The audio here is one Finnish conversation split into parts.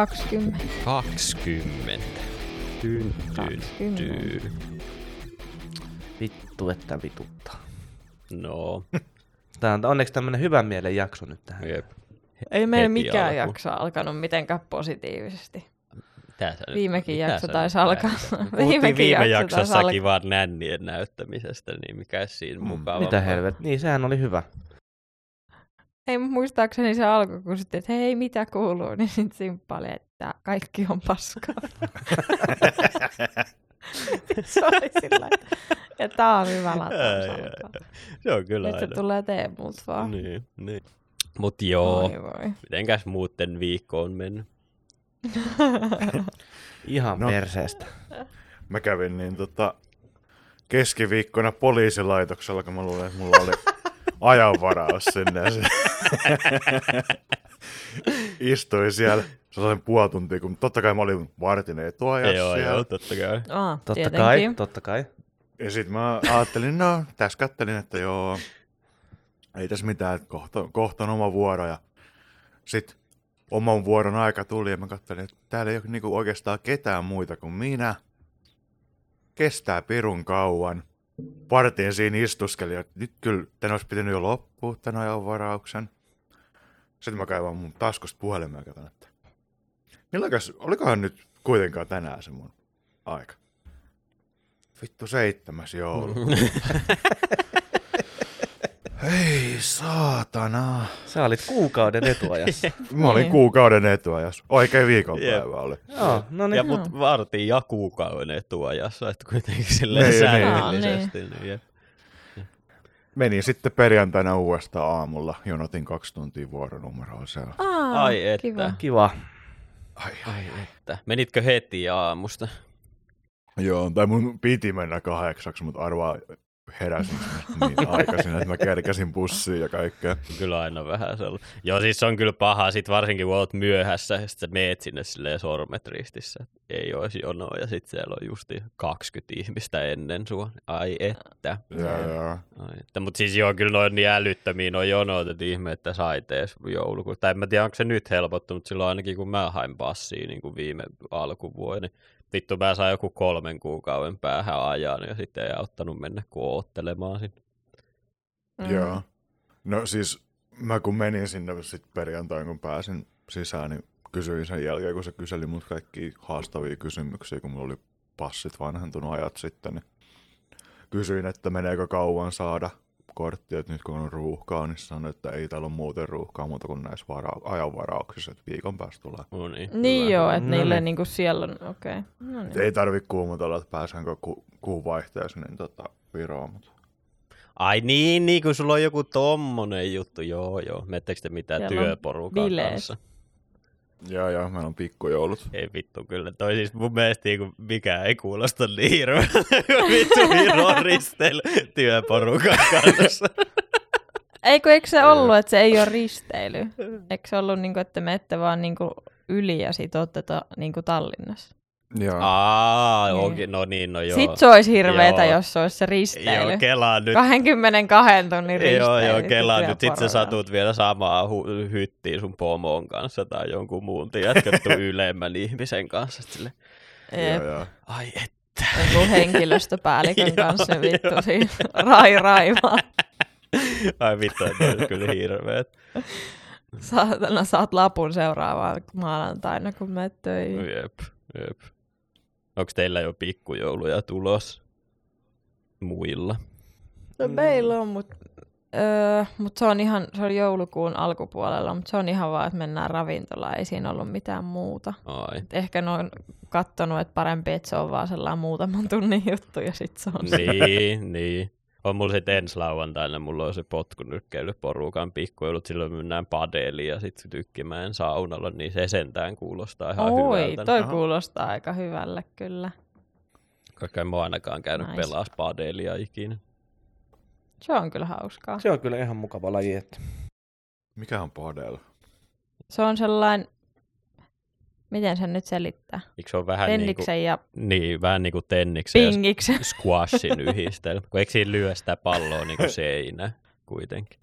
20. Tyyntyy. Vittu, että vituttaa. No. Tää on onneksi tämmönen hyvän mielen jakso nyt tähän. Jep. Ei meillä mikään jakso alkanut mitenkään positiivisesti. Viimekin jakso taisi alkaa. Puhuttiin viime jaksossakin vaan nännien näyttämisestä, niin mikä siinä mukava. Mitä helvet? Niin, sehän oli hyvä. Ei, muistaakseni se alkoi, kun sitten, että hei, mitä kuuluu, niin sitten simppali, että kaikki on paskaa. Se oli sillä, ja tää on hyvä lataus. Se on kyllä nyt aina. Nyt se tulee Teemulta vaan. Niin. Mut joo, voi. Mitenkäs muuten viikko on mennyt? Ihan perseestä. Mä kävin niin keskiviikkona poliisilaitoksella, kun mä luulen, että mulla oli ajanvaraus sinne. Istuin siellä sellaisen puoli tuntia, kun totta kai mä olin vartin etuajassa. Joo, totta kai. Totta kai. Ja sit mä ajattelin, tässä kattelin, että joo, ei tässä mitään, että kohta on oma vuoro. Ja sit oman vuoron aika tuli ja mä kattelin, että täällä ei ole niinku oikeastaan ketään muita kuin minä. Kestää pirun kauan. Vartin siinä istuskeli, että nyt kyllä tän olisi pitänyt jo loppua tän ajanvarauksen. Sitten mä kaivan mun taskusta puhelimen ja katson, että olikohan nyt kuitenkaan tänään se mun aika. Vittu 7. joulukuuta. Hei saatana. Sä olit kuukauden etuajassa. Mä olin kuukauden etuajassa. Oikein viikonpäivä oli. Joo, ja mut vartin ja kuukauden etuajassa, että kuitenkin silleen säännöllisesti. Niin. Menin sitten perjantaina uudestaan aamulla. Jonotin 2 tuntia vuoronumeroa siellä. Ai että. Kiva. Ai että. Menitkö heti aamusta? Joo, tai mun piti mennä 8, mutta arvaa heräsin niin aikaisin, että mä kerkäsin bussiin ja kaikkea. Kyllä aina vähän sellainen. Joo, siis se on kyllä paha, sit varsinkin kun olet myöhässä, ja sit sä meet sinne silleen sormet ristissä. Ei ois jonoa, ja sit siellä on justi 20 ihmistä ennen sua. Ai että. Joo. Mut siis joo, kyllä noin niin älyttömiä noin jonot, että ihme, että sait ees joulukuussa. Tai en mä tiedä, onko se nyt helpottunut, silloin ainakin kun mä hain passia niin kuin viime alkuvuonna. Vittu, mä sain joku 3 kuukauden päähän ajan ja sitten ei auttanut mennä kuoottelemaan sinne. Joo. No siis mä kun menin sinne sit perjantain, kun pääsin sisään, niin kysyin sen jälkeen, kun se kyseli mut kaikki haastavia kysymyksiä, kun mulla oli passit vanhentunut ajat sitten, niin kysyin, että meneekö kauan saada korttia, että nyt kun on ruuhkaa, niin sanoin, että ei täällä ole muuten ruuhkaa muuta kuin näissä ajanvarauksissa, että viikon päästä tulee. No niin joo, että niille niinku siellä on, okei. No niin. Ei tarvitse kuumotella, että pääsäänkö kuun vaihteessa niin Viroon. Mutta... Ai niin, kun sulla on joku tommonen juttu, joo. Miettekö te mitään työporukaa kanssa? Joo, meillä on pikkujoulut. Ei vittu, kyllä. Toi siis mun mielestä mikään ei kuulosta niin hirveältä. Vittu, Viron risteillä työporukan kanssa. Eikö se ollut, että se ei ole risteily? Eikö se ollut, että me ette vaan yli ja sit ootte Tallinnassa? Joo. No joo. Sit se olisi hirveetä, jos se olisi se risteily. Joo, kelaa nyt. 22 tunnin risteily. Joo, kelaa nyt. Sit sä satut vielä samaa hyttiin sun pomon kanssa tai jonkun muun jatkettu ylemmän ihmisen kanssa. Joo. Ai että. Jonkun henkilöstöpäällikön kanssa vittu siinä raivaa. Ai vittu, toi on kyllä hirveet. Saatana, saat lapun seuraavaan maanantaina, kun mä et töihin. Jep. Onko teillä jo pikkujouluja tulos muilla? No meillä on, mutta se on joulukuun alkupuolella, mutta se on ihan vaan, että mennään ravintolaan, ei siinä ollut mitään muuta. Ehkä ne on kattonut, että parempi, että se on vaan sellainen muutaman tunnin juttu ja sitten se on se. Niin. On mulla sitten ensi lauantaina, mulla on se potkunyrkkeilyporukan pikkujoulut, silloin mennään padeliin ja sitten tykkimään saunalla, niin se sentään kuulostaa ihan hyvältä. Toi kuulostaa aika hyvälle kyllä. Kaikki en mä ainakaan käynyt pelaa padelia ikinä. Se on kyllä hauskaa. Se on kyllä ihan mukava laji. Mikä on padel? Se on sellainen... Miten sen nyt selittää? Eikö se ole vähän vähän niin kuin tenniksen pingiksen ja squashin yhdistelmä? Eikö siinä lyö sitä palloa niin kuin seinä kuitenkin?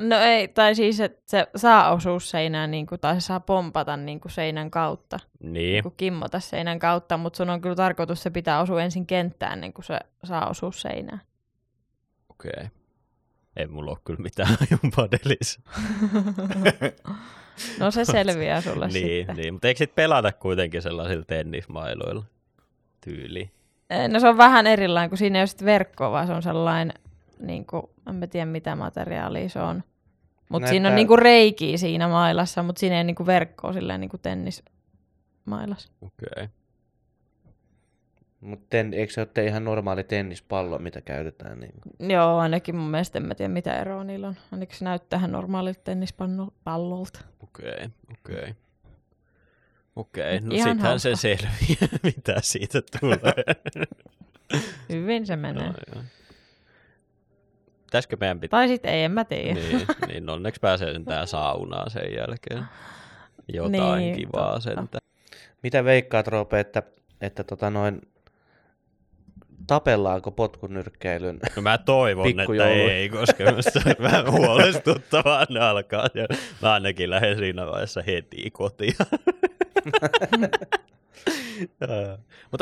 No ei, tai siis, että se saa osua seinään, niin kuin, tai se saa pompata niin kuin seinän kautta. Niin. Niin kuin kimmota seinän kautta, mutta sun on kyllä tarkoitus, se pitää osua ensin kenttään, ennen kuin se saa osua seinään. Okei. Okay. Ei mulla ole kyllä mitään aion padelissa. No se selviää sulle niin, sitten. Niin, mutta eikö sit pelata kuitenkin sellaisilla tennismailuilla tyyliin? No se on vähän erilainen, kun siinä ei ole sit verkkoa, vaan se on sellainen, niin kuin, en tiedä mitä materiaalia se on. Mutta siinä on niin kuin reikiä siinä mailassa, mutta siinä ei niin kuin verkkoa silleen niin kuin tennismailassa. Okei. Okay. Mutta eikö se ole ihan normaali tennispallo, mitä käytetään? Niin? Joo, ainakin mun mielestä en mä tiedä, mitä eroa niillä on. Ainakin se näyttää ihan normaalilta tennispallolta. Okei. Okei, no sittenhän hauska. Se selviää, mitä siitä tulee. Hyvin se menee. No, pitäisikö meidän pitää? Tai sitten ei, en mä tiedä. Niin onneksi pääsee sentään saunaan sen jälkeen. Jotain niin, kivaa totta. Sentään. Mitä veikkaat, Roope, että tapellaanko potkunyrkkeilyn? No mä toivon, että ei, koska minusta on vähän huolestuttavaa alkaa. Ja mä ainakin lähden siinä vaiheessa heti kotiin. Mutta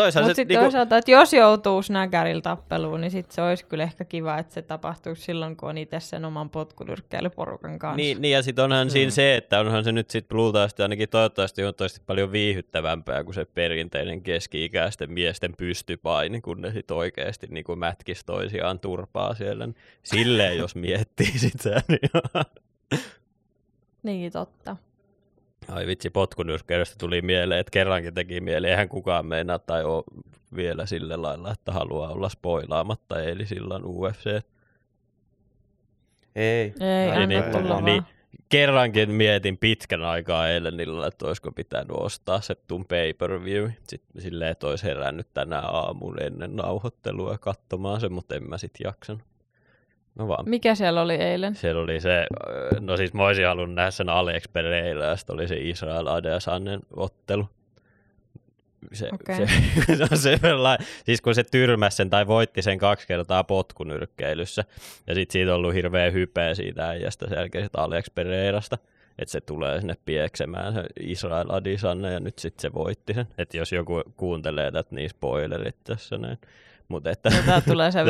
toisaalta, että jos joutuu snäkärillä tappeluun, niin sit se olisi kyllä ehkä kiva, että se tapahtuisi silloin, kun on itse sen oman potkunyrkkeilyporukan kanssa. Niin ja sitten onhan siinä se, että onhan se nyt sitten luultavasti ainakin toivottavasti paljon viihdyttävämpää kuin se perinteinen keski-ikäisten miesten pystypaini, kun ne sitten oikeasti niin kuin mätkisi toisiaan turpaa siellä. Silleen jos miettii sitä. Niin totta. Ai vitsi, potkunyrkkeilystä tuli mieleen, että kerrankin teki mieleen, eihän kukaan meinaa tai ole vielä sillä lailla, että haluaa olla spoilaamatta eilisillan UFC. Ei annettu niin, kerrankin mietin pitkän aikaa eilen illalla, että olisiko pitänyt ostaa se tuon pay-per-view. Sitten silleen, että olisi herännyt tänä aamuun ennen nauhoittelua katsomaan se, mutta en mä sit jaksanut. No vaan. Mikä siellä oli eilen? Siellä oli se, no siis mä olisin halunnut nähdä sen Alex Pereira, ja sitten oli se Israel Adesanen ottelu. Siis kun se tyrmäsi sen tai voitti sen 2 kertaa potkunyrkkeilyssä, ja sitten siitä on ollut hirveä hypeä siitä äijästä, sen jälkeen Alex Pereirasta, että se tulee sinne pieksemään se Israel Adesanen, ja nyt sitten se voitti sen. Että jos joku kuuntelee tätä, niin spoilerit tässä näin. Mutta että tämä tulee sen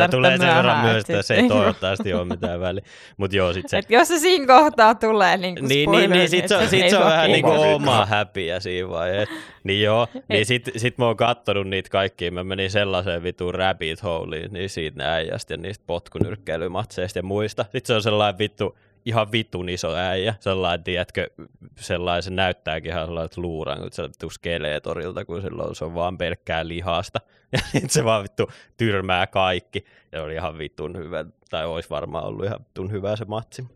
verran myös, että se ei toivottavasti ole mitään väliä. Mut joo, sit se... Et jos se siinä kohtaa tulee niinku spoileri, niin sit se on vähän niinku oma häpiä siinä vaiheessa. Niin joo, niin sit mä oon kattonut niitä kaikkia, mä menin sellaiseen vitun rabbit holeen, niin siitä ne äijästä ja niistä potkunyrkkeilymatseista ja muista. Sit se on sellainen vittu, ihan vitun iso äijä, sellainen, tiedätkö, sellainen näyttääkin ihan sellaiset luuran, kun se vittu Skeletorilta, kun silloin se on vaan pelkkää lihasta. Ja sitten se vaan vittu tyrmää kaikki. Ja oli ihan vitun hyvä, tai olisi varmaan ollut ihan vitun hyvä se matsi.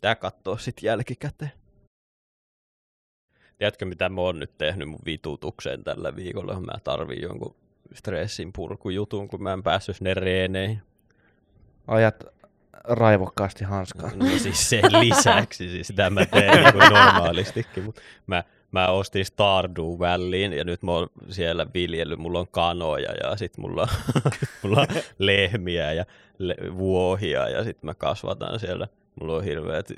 Tää kattoo sitten jälkikäteen. Tiedätkö, mitä mä oon nyt tehnyt mun vitutukseen tällä viikolla? Mä tarviin jonkun stressin purkujutun, kun mä en päässyt sinne reeneihin. Ajat raivokkaasti hanskaan. No siis sen lisäksi, siis sitä mä teen niin kuin normaalistikin, mutta mä ostin Stardew Valleyin ja nyt mä oon siellä viljellyt, mulla on kanoja ja sit mulla on lehmiä ja vuohia ja sit mä kasvatan siellä. Mulla on hirveät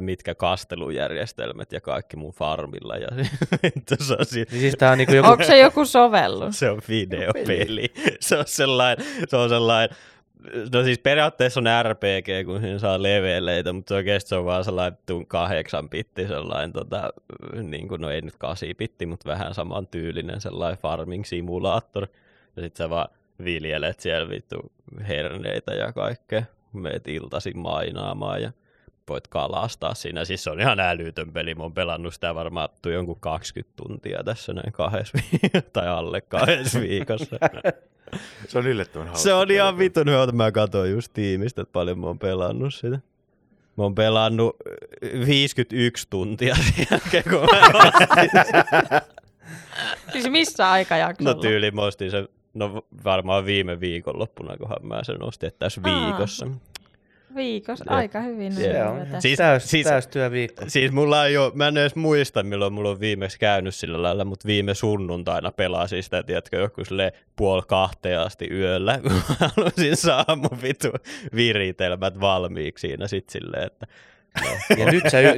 mitkä kastelujärjestelmät ja kaikki mun farmilla. Ja siis tää on niinku joku... Onko se joku sovellus? Se on videopeli. Se on sellainen... No siis periaatteessa on RPG, kun siinä saa leveleitä, mutta oikeasti se on vaan sellainen 8-bitti, sellainen, niin kuin, no ei nyt 8-bitti, mutta vähän saman tyylinen sellainen farming simulaattori. Ja sit sä vaan viljelet siellä vittu herneitä ja kaikkea, meet iltasi mainaamaan ja voit kalastaa siinä. Siis se on ihan älytön peli, mä oon pelannut sitä varmaan jonkun 20 tuntia tässä näin 2 viikossa, tai alle 2 viikossa. Se on yllättävän hauska. Se on ihan vitun hyvä. Mä katsoin just tiimistä, että paljon mä oon pelannut sitä. Mä oon pelannut 51 tuntia sen jälkeen, kun mä siis missä aikajaksolla? No tyyli mä ostin sen, no varmaan viime viikonloppuna, kunhan mä sen ostin, että tässä viikossa. Viikossa aika hyvin. Siis täystyöviikko. Siis mulla ei ole, mä en edes muista milloin mulla on viimeksi käynyt sillä lailla, mutta viime sunnuntaina pelasin sitä, tiedätkö, joku silleen 1:30 asti yöllä, kun mä halusin saada mun vitu viritelmät valmiiksi siinä sit silleen, että...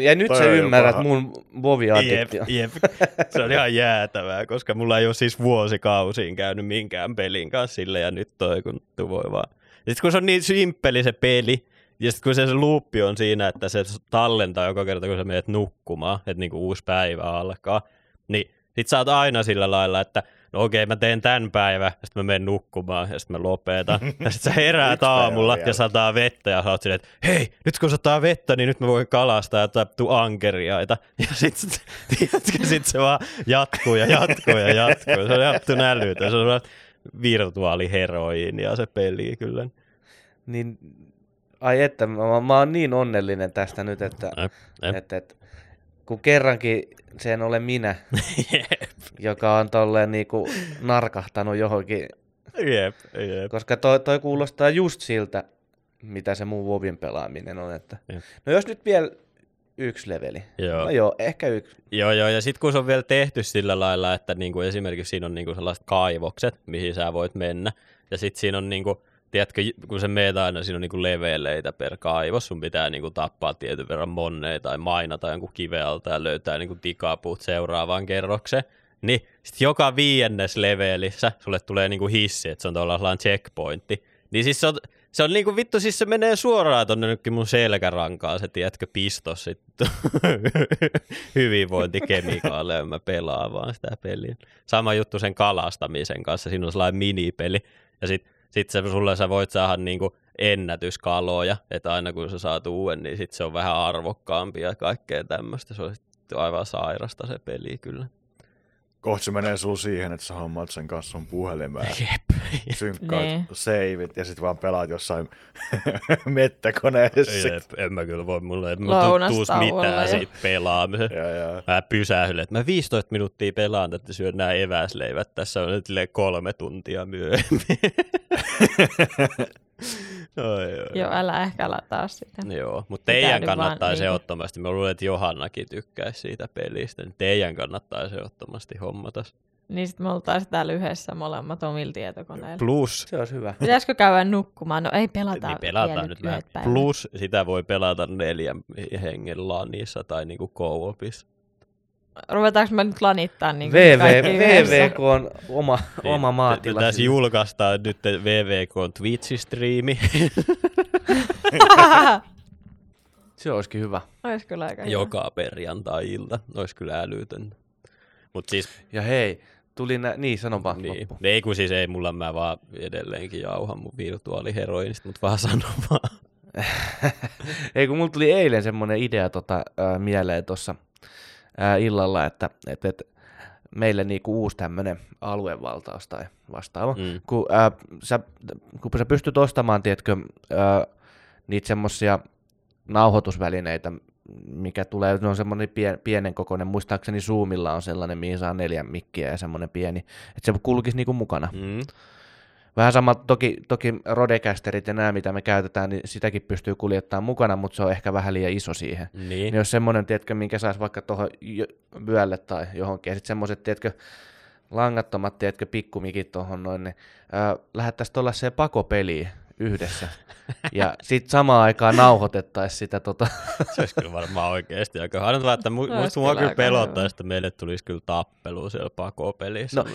Ja nyt sä ymmärrät mun voviaddiktio. Se on ihan jäätävää, koska mulla ei ole siis vuosikausiin käynyt minkään pelin kanssa sille ja nyt toi kun voi vaan. Sitten kun se on niin simppeli se peli, ja sitten kun se luuppi on siinä, että se tallentaa joka kerta, kun sä menet nukkumaan, että niinku uusi päivä alkaa, niin sit sä oot aina sillä lailla, että no okei, mä teen tämän päivän, ja sitten mä menen nukkumaan, ja sitten mä lopetan. Ja sitten sä heräät aamulla, ja sataa vettä, ja sä oot silleen, että hei, nyt kun sataa vettä, niin nyt mä voin kalastaa ja taptuu ankeriaita. Ja sitten sit se vaan jatkuu. Se on ihan älytön. Se on virtuaaliheroinia se peli kyllä. Niin, ai että, mä oon niin onnellinen tästä nyt, että kun kerrankin se en ole minä, joka on tolleen niinku narkahtanut johonkin. Jep. Koska toi kuulostaa just siltä, mitä se mun Wovin pelaaminen on. Että. No jos nyt vielä yksi leveli. Joo. No joo, ehkä yksi. Joo, ja sitten kun se on vielä tehty sillä lailla, että niinku esimerkiksi siinä on niinku sellaiset kaivokset, mihin sä voit mennä, ja sitten siinä on niinku... Tiedätkö, kun se meet aina, siinä on niinku leveleitä per kaivos, sun pitää niinku tappaa tietyn verran monneja tai mainata jonkun kivealta ja löytää niinku tikapuut seuraavaan kerrokseen. Niin sit joka 5. levelissä sulle tulee niinku hissi, että se on tuollainen checkpointti. Niin siis se on niinku vittu, siis se menee suoraan tonne nytkin mun selkärankaan se, tiedätkö, pistos sitten hyvinvointikemikaaleja, mä pelaan vaan sitä peliä. Sama juttu sen kalastamisen kanssa, siinä on sellainen minipeli ja sitten sulle sä voit saada niinku ennätyskaloja, että aina kun sä saat uuden, niin sit se on vähän arvokkaampi ja kaikkea tämmöistä. Se on aivan sairasta se peli kyllä. Kohta se menee sulla siihen, että sä hommaat sen kanssa sun puhelimeen, synkkaat seivit ja sit vaan pelaat jossain mettäkoneessa. Jep, en mä kyllä voi, mulla ei tuttuus mitään siitä pelaamisesta. Mä pysähdylle, että mä 15 minuuttia pelaan, että syön nämä eväsleivät, tässä on nyt 3 tuntia myöhemmin. Joo, älä ehkä lataa sitä. Joo, mutta teidän kannattaisi ehdottomasti. Mä luulen, että Johannakin tykkäisi siitä pelistä. Niin teidän kannattaisi ehdottomasti hommata. Niin sit me oltaisiin täällä yhdessä molemmat omilla tietokoneilla. Plus. Se olisi hyvä. Pitäisikö käydä nukkumaan? No ei, pelataan nyt vähän. Plus sitä voi pelata 4 hengen lanissa tai niinku co-opissa. Ruvetaanko me nyt lanittaa niin VVK on oma maatila. Tässä julkaistaan nyt VVK on Twitch-striimi. Se olisikin hyvä. Olisi kyllä aika hyvä. Joka perjantai-ilta. Olisi kyllä älytön. Mut siis, ja hei, tuli niin sanopa niin. Loppu. Ei kun siis ei mulla, mä vaan edelleenkin jauhan mun virtuaaliheroinista, mutta vaan sanomaan. Ei kun mulla tuli eilen semmoinen idea mieleen tuossa. Illalla, että meille niinku uusi tämmöinen aluevaltaus tai vastaava, kun sä pystyt ostamaan, tiedätkö, niitä semmoisia nauhoitusvälineitä, mikä tulee, ne on semmoinen pienen kokoinen, muistaakseni Zoomilla on sellainen, mihin saa 4 mikkiä ja semmoinen pieni, että se kulkisi niinku mukana. Vähän sama, toki rodecasterit ja nämä, mitä me käytetään, niin sitäkin pystyy kuljettamaan mukana, mutta se on ehkä vähän liian iso siihen. Niin jos semmoinen, tiedätkö, minkä saisi vaikka tuohon vyölle tai johonkin, ja sitten semmoiset, tiedätkö, langattomat, tiedätkö, pikkumikit tuohon noin, niin lähettäisiin tuollaiseen pakopeliin yhdessä, ja sitten samaan aikaan nauhoitettaisiin sitä. Se olisi kyllä varmaan oikeasti aika harmittaa, että mua kyllä pelottaa, että meille tulisi kyllä tappelu siellä pakopelissä. No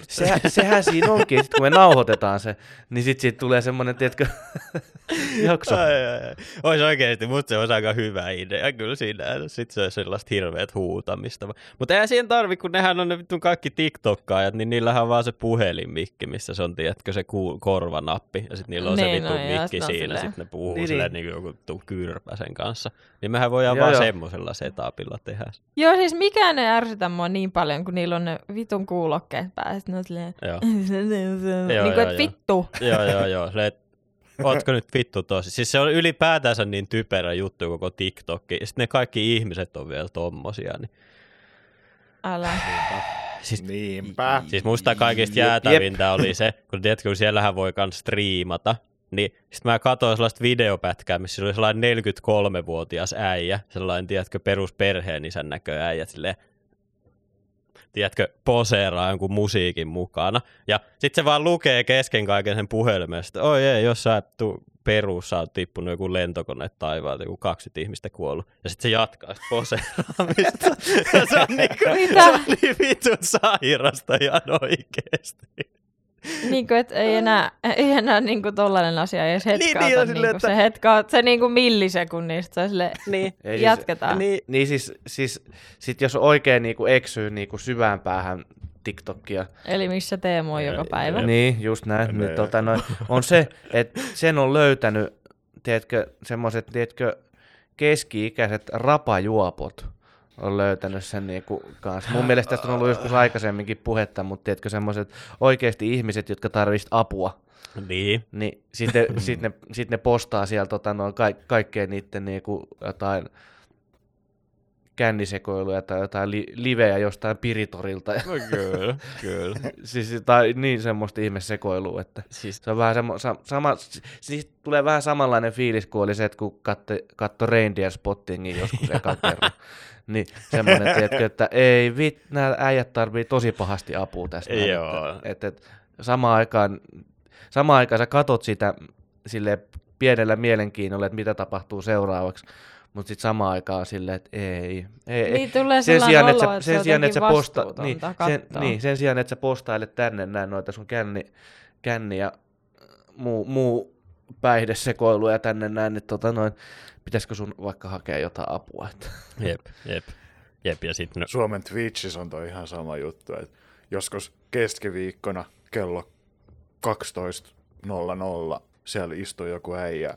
sehän siinä onkin, sit kun me nauhoitetaan se, niin sitten siitä tulee semmoinen, tiedätkö, jakso. Olisi oikeasti, mutta se olisi aika hyvä idea kyllä siinä, sitten se olisi sellaista hirveät huutamista. Mutta eihän siihen tarvitse, kun nehän on ne kaikki TikTokkaajat, niin niillähän on vaan se puhelinmikki, missä se on, tiedätkö, se korvanappi, ja sitten niillä on se vitun mikki siinä, sitten ne puhuu silleen niin joku kyrpäsen kanssa. Niin mehän voidaan vaan semmoisella setupilla tehdä. Joo, siis mikään ei ärsytä mua niin paljon, kun niillä on ne vitun kuulokkeet päässä. Ne on silleen, niin kuin, että vittu. Joo, ootko nyt vittu tosi? Siis se on ylipäätänsä niin typerä juttu koko TikTokki. Sitten ne kaikki ihmiset on vielä tommosia, niin... Älä... Siis, niinpä. Siis musta kaikista jäätävintä oli se, kun siellähän voi kans striimata. Niin sitten mä katsoin sellaista videopätkää, missä oli sellainen 43-vuotias äijä, sellainen, tiedätkö, perusperheen isän näköinen äijä, silleen, tiedätkö, poseeraa jonkun musiikin mukana. Ja sitten se vaan lukee kesken kaiken sen puhelimen, että oi ei, jos sä et tuu Peruussa on tippunut joku lentokone taivaalta, joku 20 ihmistä kuollut. Ja sitten se jatkaa poseeraamista. Se on niin vitun sairasta ihan oikeasti. Niin kuin, että ei enää niin kuin tollainen asia edes hetkauta. Niin, se hetkauta, se niin kuin millisekunnista sille niin. Jatketaan. Niin siis sit jos oikein niin kuin eksyy niin kuin syvään päähän TikTokia. Eli missä Teemu on joka päivä. Niin, just näin. On se, että sen on löytänyt, tiedätkö, semmoiset, tiedätkö, keski-ikäiset rapajuopot on löytänyt sen niinku kanssa. Mun mielestä tästä on ollut joskus aikaisemminkin puhetta, mutta tiedätkö, semmoiset oikeasti ihmiset, jotka tarvitsevat apua. Niin sit ne postaa siellä kaikkea niitten niinku jotain kännisekoiluja tai jotain livejä jostain Piritorilta. No kyllä. Siis tai niin semmoista ihmesekoilua, että siis se on vähän sama, siis tulee vähän samanlainen fiilis kuin oli se, että kun katto Reindeer Spottingin joskus ekan kerran. Niin semmoinen, tiedätkö, että ei nämä äijät tarvii tosi pahasti apua tästä. Joo. Että samaan aikaan sä katot sitä silleen pienellä mielenkiinnolla, että mitä tapahtuu seuraavaksi. Mutta sitten samaan aikaan silleen, että ei. Niin tulee sellainen olo, että se on jotenkin vastuutonta katsoa. Niin, sen sijaan, että sä postailet tänne näin noita sun känni ja muu päihdesekoiluja tänne näin, että pitäisikö sun vaikka hakea jotain apua. Että. Jep. Ja sit Suomen Twitchissä on toi ihan sama juttu, että joskus keskiviikkona kello 12:00 siellä istui joku äijä.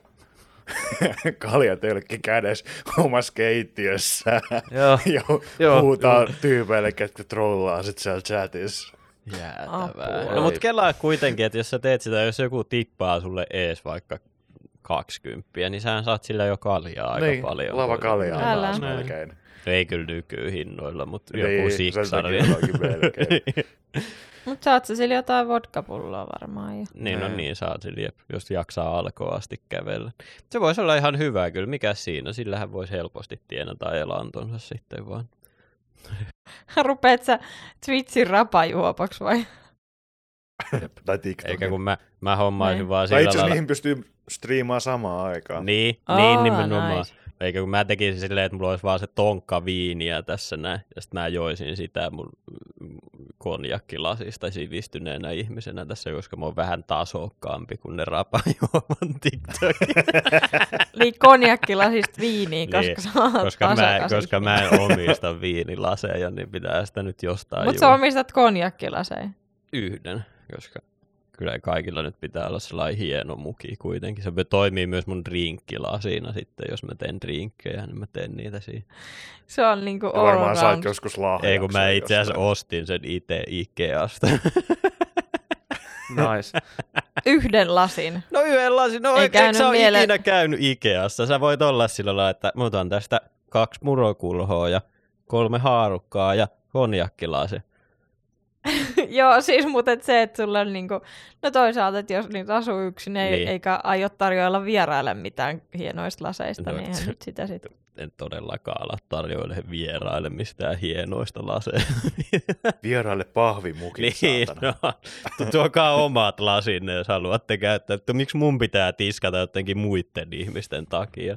Kaljatelkki kädessä omassa keittiössä ja huutaa tyypeille, ketkä trollaa sit siellä chatissa. Jäätävää. No mut kelaa kuitenkin, että jos sä teet sitä, jos joku tippaa sulle ees vaikka 20, niin sä saat sillä jo kaljaa aika paljon. Lava kaljaa taas melkein. Ei kyllä nykyhinnoilla, mutta joku siksari. Mutta saat sä sille jotain vodkapulloa varmaan. Jo. Niin, niin saat sille, jos jaksaa alkoa asti kävellä. Se voisi olla ihan hyvä kyllä, mikä siinä, sillähän voisi helposti tienata elantonsa sitten vaan. Rupeat sä Twitchin rapajuopaksi vai? Tai TikTokin. Eikä kun mä hommaisin vaan sillä lailla. Tai itse niihin pystyy striimaa samaan aikaan. Niin nimenomaan. Nice. Eikä kun mä tekisin silleen, että mulla olisi vaan se tonkka viiniä tässä näin, ja sitten mä joisin sitä mun konjakkilasista sivistyneenä ihmisenä tässä, koska mä oon vähän tasokkaampi kuin ne rapajuoman TikTokit. Niin konjakkilasista viiniä, koska mä en omista viinilaseja, niin pitää sitä nyt jostain. Mutta sä omistat konjakkilaseja? Yhden, koska kyllä kaikilla nyt pitää olla sellainen hieno muki kuitenkin. Se toimii myös mun drinkkilasina sitten, jos mä teen drinkkejä, niin mä teen niitä siinä. Se on niinku all around. Varmaan sait joskus lahjaksi. Ei, kun mä itse asiassa ostin sen itse Ikeasta. Nice. Yhden lasin. No yhden lasin. No eikö sä ole ikinä käynyt Ikeassa? Sä voit olla sillä lailla, että mä otan tästä 2 murokulhoa ja 3 haarukkaa ja konjakkilasin. Joo, siis mutta se, että sulla on niinku, no toisaalta, että jos nyt asuu yksin eikä aio tarjoilla vieraille mitään hienoista laseista, no, niin eihän nyt sitä sitten. En todellakaan ala tarjoille vieraille mistään hienoista laseista. Vieraille pahvimukit, niin, saatana. No, tuokaa omat lasinne, jos haluatte käyttää. Miksi mun pitää tiskata jotenkin muiden ihmisten takia?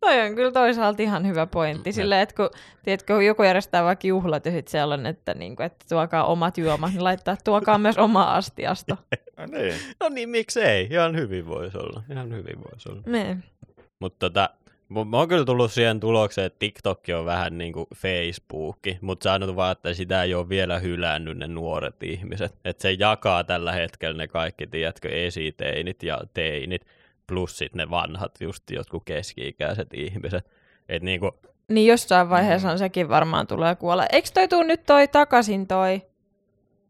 Toi on kyllä toisaalta ihan hyvä pointti. Silleen, että kun, tiedätkö, kun joku järjestää vaikka juhlat ja sitten siellä on, että, niinku, että tuokaa omat juomat, niin laittaa, tuokaa myös oma astiasta. No niin, miksei? Ihan hyvin voisi olla. Mutta mä oon kyllä tullut siihen tulokseen, että TikTok on vähän niin kuin Facebook, mutta saanut vaan, että sitä ei ole vielä hylännyt ne nuoret ihmiset. Että se jakaa tällä hetkellä ne kaikki, tiedätkö, esiteinit ja teinit. Plus sitten ne vanhat, just jotkut keski-ikäiset ihmiset. Et niinku. Niin jossain vaiheessa sekin varmaan tulee kuolla. Eikö toi tuu nyt toi takaisin toi?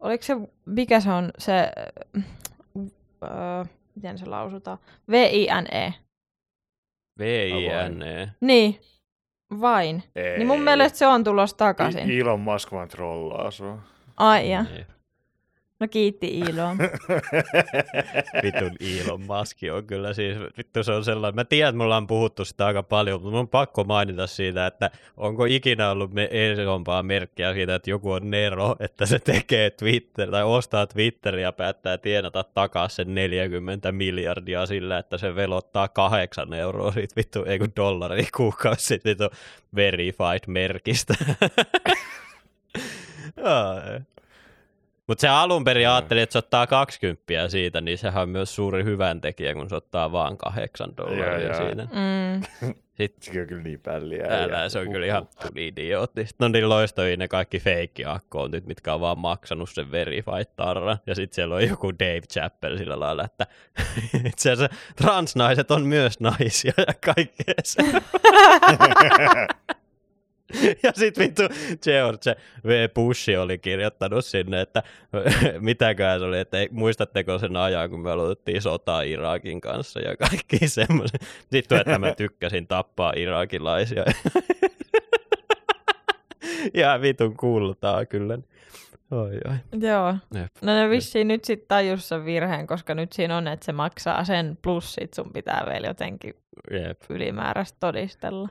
Oliko se, mikä se on se, miten se lausutaan? V-I-N-E. V-I-N-E. Niin, vain. Ei. Niin mun mielestä se on tulossa takaisin. Elon Musk vaan trollaa sua. Ai ja. Niin. No kiitti Elon. Vitun Elon Musk on kyllä siis, vittu se on sellainen, mä tiedän, että me ollaan puhuttu sitä aika paljon, mutta mun on pakko mainita siitä, että onko ikinä ollut elompaa merkkiä siitä, että joku on nero, että se tekee Twitter tai ostaa Twitteriä ja päättää tienata takaisin sen 40 miljardia sillä, että se velottaa 8 euroa siitä vittu, ei kun dollaria kuukausi siitä vittu verified merkistä. Mutta se alun perin ajatteli, että se ottaa 20 siitä, niin sehän on myös suuri hyväntekijä, kun se ottaa vaan 8 dollaria siinä. Mm. Se on kyllä niin pälliä. Se on kyllä ihan idioottista. No niin loistoihin ne kaikki feikki-akkoontit, mitkä on vaan maksanut sen verified-tarran. Ja sitten siellä on joku Dave Chappell sillä lailla, että itse asiassa transnaiset on myös naisia ja kaikkea se. Ja sit vittu George W. Bush oli kirjoittanut sinne, että mitäköhän se oli, että muistatteko sen ajan, kun me aloitettiin sotaa Irakin kanssa ja kaikki semmoisen. Vittu, että mä tykkäsin tappaa irakilaisia. Ja vitun kultaa kyllä. Oi. Joo. No ne vissiin nyt sit tajus sen virheen, koska nyt siinä on, että se maksaa sen plus sit sun pitää vielä jotenkin ylimääräistä todistella.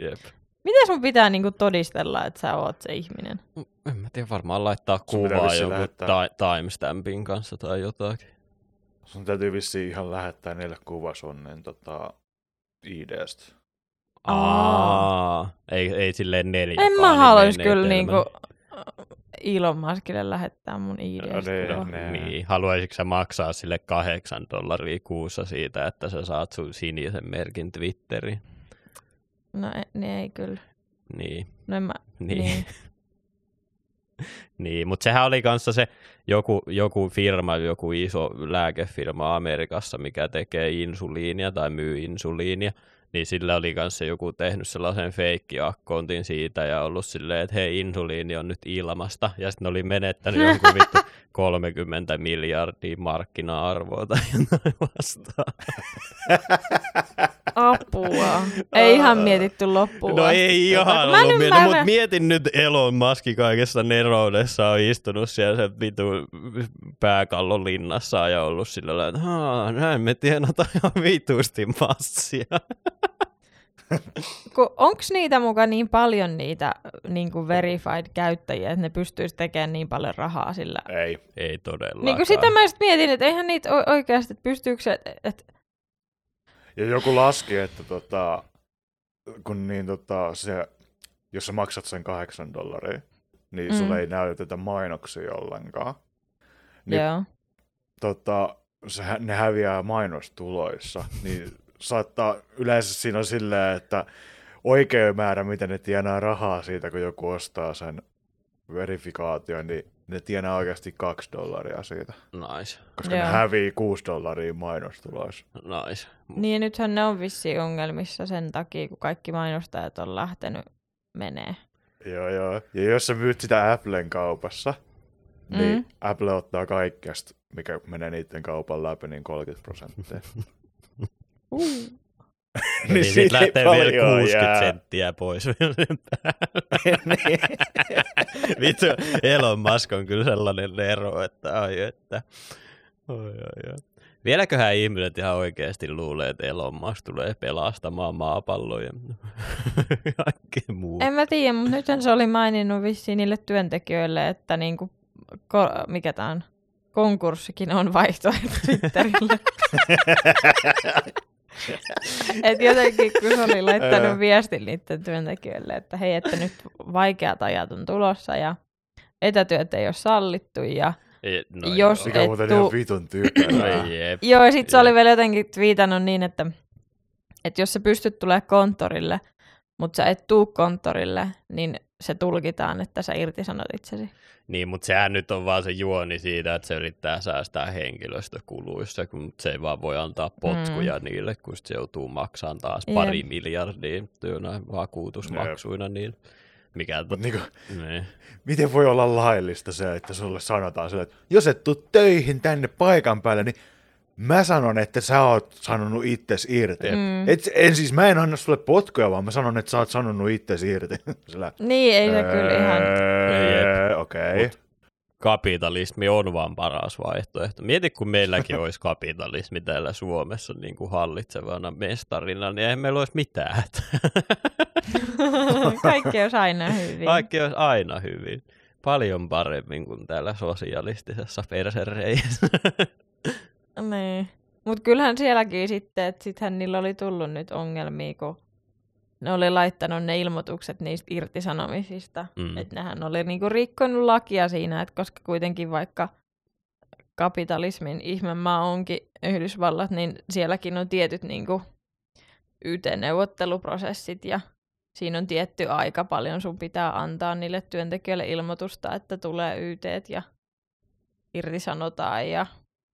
Jep. Miten sun pitää niinku todistella, että sä oot se ihminen? En mä tiedä, varmaan laittaa kuvaa joku timestampin kanssa tai jotakin. Sun täytyy vissiin ihan lähettää niille kuva sunnen ID:stä. Ei silleen 4. En mä haluais kyllä niinku Elon Muskille lähettää mun ID:stä. Niin, haluaisitko sä maksaa sille 8 dollaria kuussa siitä, että sä saat sun sinisen merkin Twitteriin? No ei kyllä. Niin. No mä, niin. Niin, mutta sehän oli kanssa se joku firma, joku iso lääkefirma Amerikassa, mikä tekee insuliinia tai myy insuliinia, niin sillä oli kanssa joku tehnyt sellaisen feikki-akkoontin siitä ja ollut silleen, että hei, insuliini on nyt ilmasta, ja sitten oli menettänyt jonkun vittu 30 miljardia markkina-arvoa tai jotain vastaan. Apua. Ei ihan mietitty loppuun. No ei ihan ollut mietitty, mutta mietin nyt Elon Musk kaikessa neroudessa on istunut siellä sen vitu pääkallon linnassa ja ollut sillä lailla, että näin me tienataan ihan vitusti massia. Onks niitä muka niin paljon niitä niinku verified-käyttäjiä, että ne pystyis tekemään niin paljon rahaa sillä? Ei todellakaan. Niinku sitä mä sit mietin, että eihän niitä oikeasti, että pystyykö se... Ja joku laski, että kun niin se, jos sä maksat sen 8 dollaria, niin sulle ei näytetä mainoksia ollenkaan. Niin, joo. Ne häviää mainostuloissa, niin saattaa yleensä siinä on silleen, että oikea määrä, miten ne tienaa rahaa siitä, kun joku ostaa sen verifikaation, niin ne tienaa oikeasti 2 dollaria siitä. Nice. Koska ne hävii 6 dollaria mainostuloissa. Nice. Niin nythän ne on vissiin ongelmissa sen takia, kun kaikki mainostajat on lähtenyt menee. Joo. Ja jos sä myyt sitä Applen kaupassa, niin Apple ottaa kaikkeasta, mikä menee niiden kaupan läpi, niin 30%. Niin siitä lähtee vielä 60 senttiä pois. Vittu, Elon Musk on kyllä sellainen nero, että ai. Vieläköhän ihmiset ihan oikeasti luulee, että Elon Musk tulee pelastamaan maapalloa ja kaikkea muuta. En mä tiedä, mutta nythän se oli maininnut vissiin niille työntekijöille, että niinku, mikä tää on, konkurssikin on vaihtoehto Twitterille. Et jotenkin, kun se oli laittanut viestin niiden työntekijöille, että hei, että nyt vaikeat ajat on tulossa ja etätyöt ei ole sallittu ja jos et Joo, ja sitten se oli vielä jotenkin twiitannut niin, että jos sä pystyt tulemaan konttorille, mutta sä et tuu konttorille, niin se tulkitaan, että sä irtisanot itsesi. Niin, mutta sehän nyt on vaan se juoni siitä, että se yrittää säästää henkilöstökuluissa, kun se ei vaan voi antaa potkuja niille, kun se joutuu maksamaan taas pari miljardia työnä vakuutusmaksuina niille. Miten voi olla laillista se, että sulle sanotaan sille, että jos et tule töihin tänne paikan päälle, niin mä sanon, että sä oot sanonut itsesi irti. Siis mä en anna sulle potkoja, vaan mä sanon, että sä oot sanonut itsesi irti. Niin, ei se kyllä ihan. Okei. kapitalismi on vaan paras vaihtoehto. Mieti, kun meilläkin olisi kapitalismi täällä Suomessa niin kuin hallitsevana mestarina, niin ei meillä olisi mitään. Kaikki olisi aina hyvin. Kaikki olisi aina hyvin. Paljon paremmin kuin täällä sosialistisessa persereissä. Niin. Mutta kyllähän sielläkin sitten, että sittenhän niillä oli tullut nyt ongelmia, kun ne oli laittanut ne ilmoitukset niistä irtisanomisista. Mm. Että nehän oli niinku rikkonut lakia siinä, että koska kuitenkin vaikka kapitalismin ihmemaa onkin Yhdysvallat, niin sielläkin on tietyt niinku YT-neuvotteluprosessit ja siinä on tietty aika paljon, sun pitää antaa niille työntekijöille ilmoitusta, että tulee YT:t ja irtisanotaan ja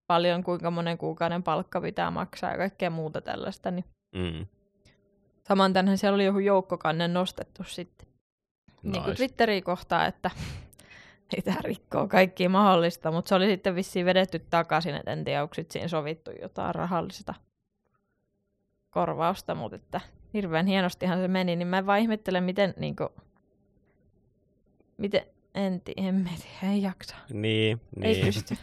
paljon kuinka monen kuukauden palkka pitää maksaa ja kaikkea muuta tällaista. Niin. Mm. Saman tänhän siellä oli joku joukkokanne nostettu sitten niin kuin Twitteriin kohtaan, että ei tämä rikkoo kaikkia mahdollista, mutta se oli sitten vissiin vedetty takaisin, että en tiedä, onko siinä sovittu jotain rahallista korvausta, mutta että hirveän hienostihan se meni, niin mä vaan ihmettelen, miten, niin kuin, miten en tiedä, ei jaksa. Niin. Ei pysty.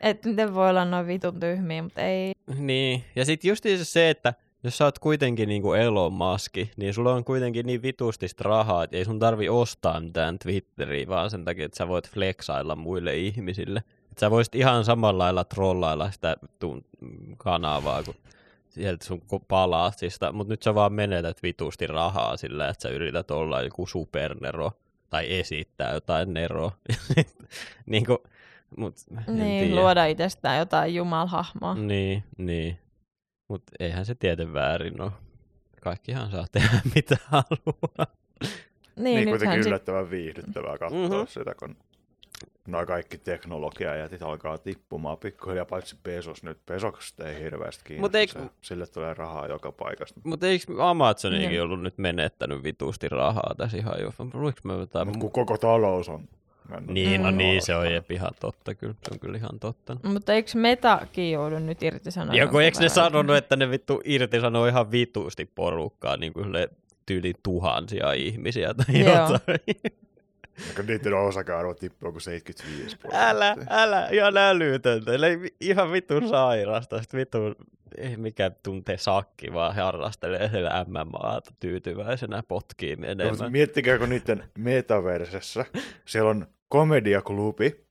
Että miten voi olla noin vitun tyhmiä, mutta ei. Niin, ja sitten justiinsa se, että jos sä oot kuitenkin niin kuin Elon Musk, niin sulla on kuitenkin niin vitustista rahaa, että ei sun tarvi ostaa mitään Twitteriä, vaan sen takia, että sä voit flexailla muille ihmisille. Että sä voisit ihan samalla lailla trollailla sitä kanavaa kuin sieltä sun palatsista, mutta nyt sä vaan menetät vitusti rahaa sillä, että sä yrität olla joku supernero tai esittää jotain neroa. Niin kuin, mut, niin, luoda itsestään jotain jumalhahmoa. Niin. Mutta eihän se tieten väärin ole. Kaikkihan saa tehdä mitä haluaa. Niin kuitenkin yllättävän viihdyttävää katsoa sitä, kun noin kaikki teknologiajätit alkaa tippumaan pikkuhiljaa, paitsi Bezos nyt. Bezoksesta ei hirveästi kiinnosta. Sille tulee rahaa joka paikasta. Mutta eikö Amazonikin ollut nyt menettänyt vitusti rahaa tässä ihan jo? Mutta kun koko talous on. Niin, no niin, se on ihan totta, kyllä. Se on kyllä ihan totta. Mutta eikö Metakin joudu nyt irtisanomaan? Joku, eikö ne sanonut, että ne vittu irtisanoo ihan vitusti porukkaa, niin kuin tyyli tuhansia ihmisiä tai jotain. Niiden osake-arvo tippuu kuin 75%. Älä, ihan älytöntä. Ihan vitun sairasta. Sitten vitun, ei mikään tuntee sakki, vaan harrastelee siellä MMAta tyytyväisenä potkiin menemään. No, miettikää, kun niiden metaversessä siellä on komediaklubi,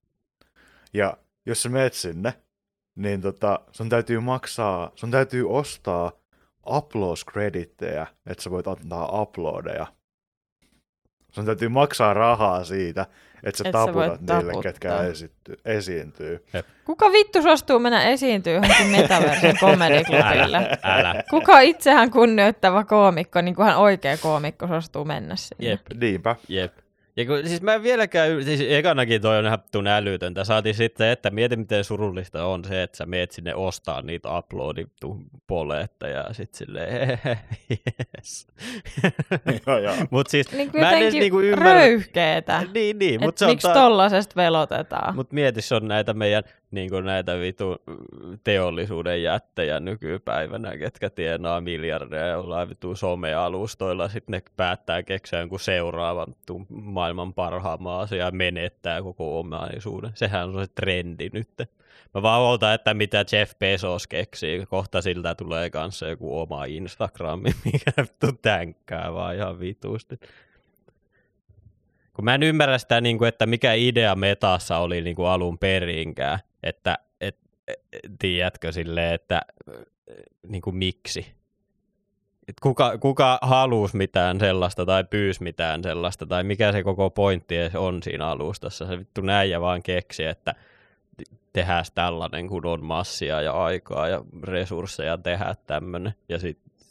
ja jos sä menet sinne, niin sun täytyy maksaa, sun täytyy ostaa upload-kredittejä, että sä voit antaa uploadeja. Sun täytyy maksaa rahaa siitä, että sä taputat niille, ketkä esiintyy. Jep. Kuka vittu suostuu mennä esiintyy johonkin metaversen komediklubille? Älä. Kuka itsehän kunnioittava koomikko, niin kuin hän oikea koomikko suostuu mennä sinne? Jep. Niinpä. Jep. Ja kun, siis mä en vieläkään, siis ekanakin toi on ihan älytöntä. Saatiin sitten, että mieti miten surullista on se, että sä meet sinne ostaa niitä uploadittu poleetta ja sit silleen, yes. Mut siis, niin mä en edes niinku ymmärrä. Röyhkeetä. Niin. Mut se on miksi tollasesta velotetaan? Mut mieti, se on näitä meidän niinku näitä vitu teollisuuden jättejä nykypäivänä, ketkä tienaa miljardeja jollain vitu somealustoilla. Sit ne päättää keksiä jonkun seuraavan maailman parhaamaan asiaa ja menettää koko omaisuuden. Sehän on se trendi nyt. Mä vaan odotan, että mitä Jeff Bezos keksii. Kohta siltä tulee kanssa joku oma Instagrami, mikä vittu tänkkää vaan ihan vitusti. Kun mä en ymmärrä sitä, että mikä idea Metassa oli alun perinkään. Että tiedätkö silleen, että miksi? Kuka halusi mitään sellaista tai pyysi mitään sellaista tai mikä se koko pointti on siinä alustassa. Se vittu näijä vaan keksi, että tehdään tällainen, kun on massia ja aikaa ja resursseja tehdä tämmöinen.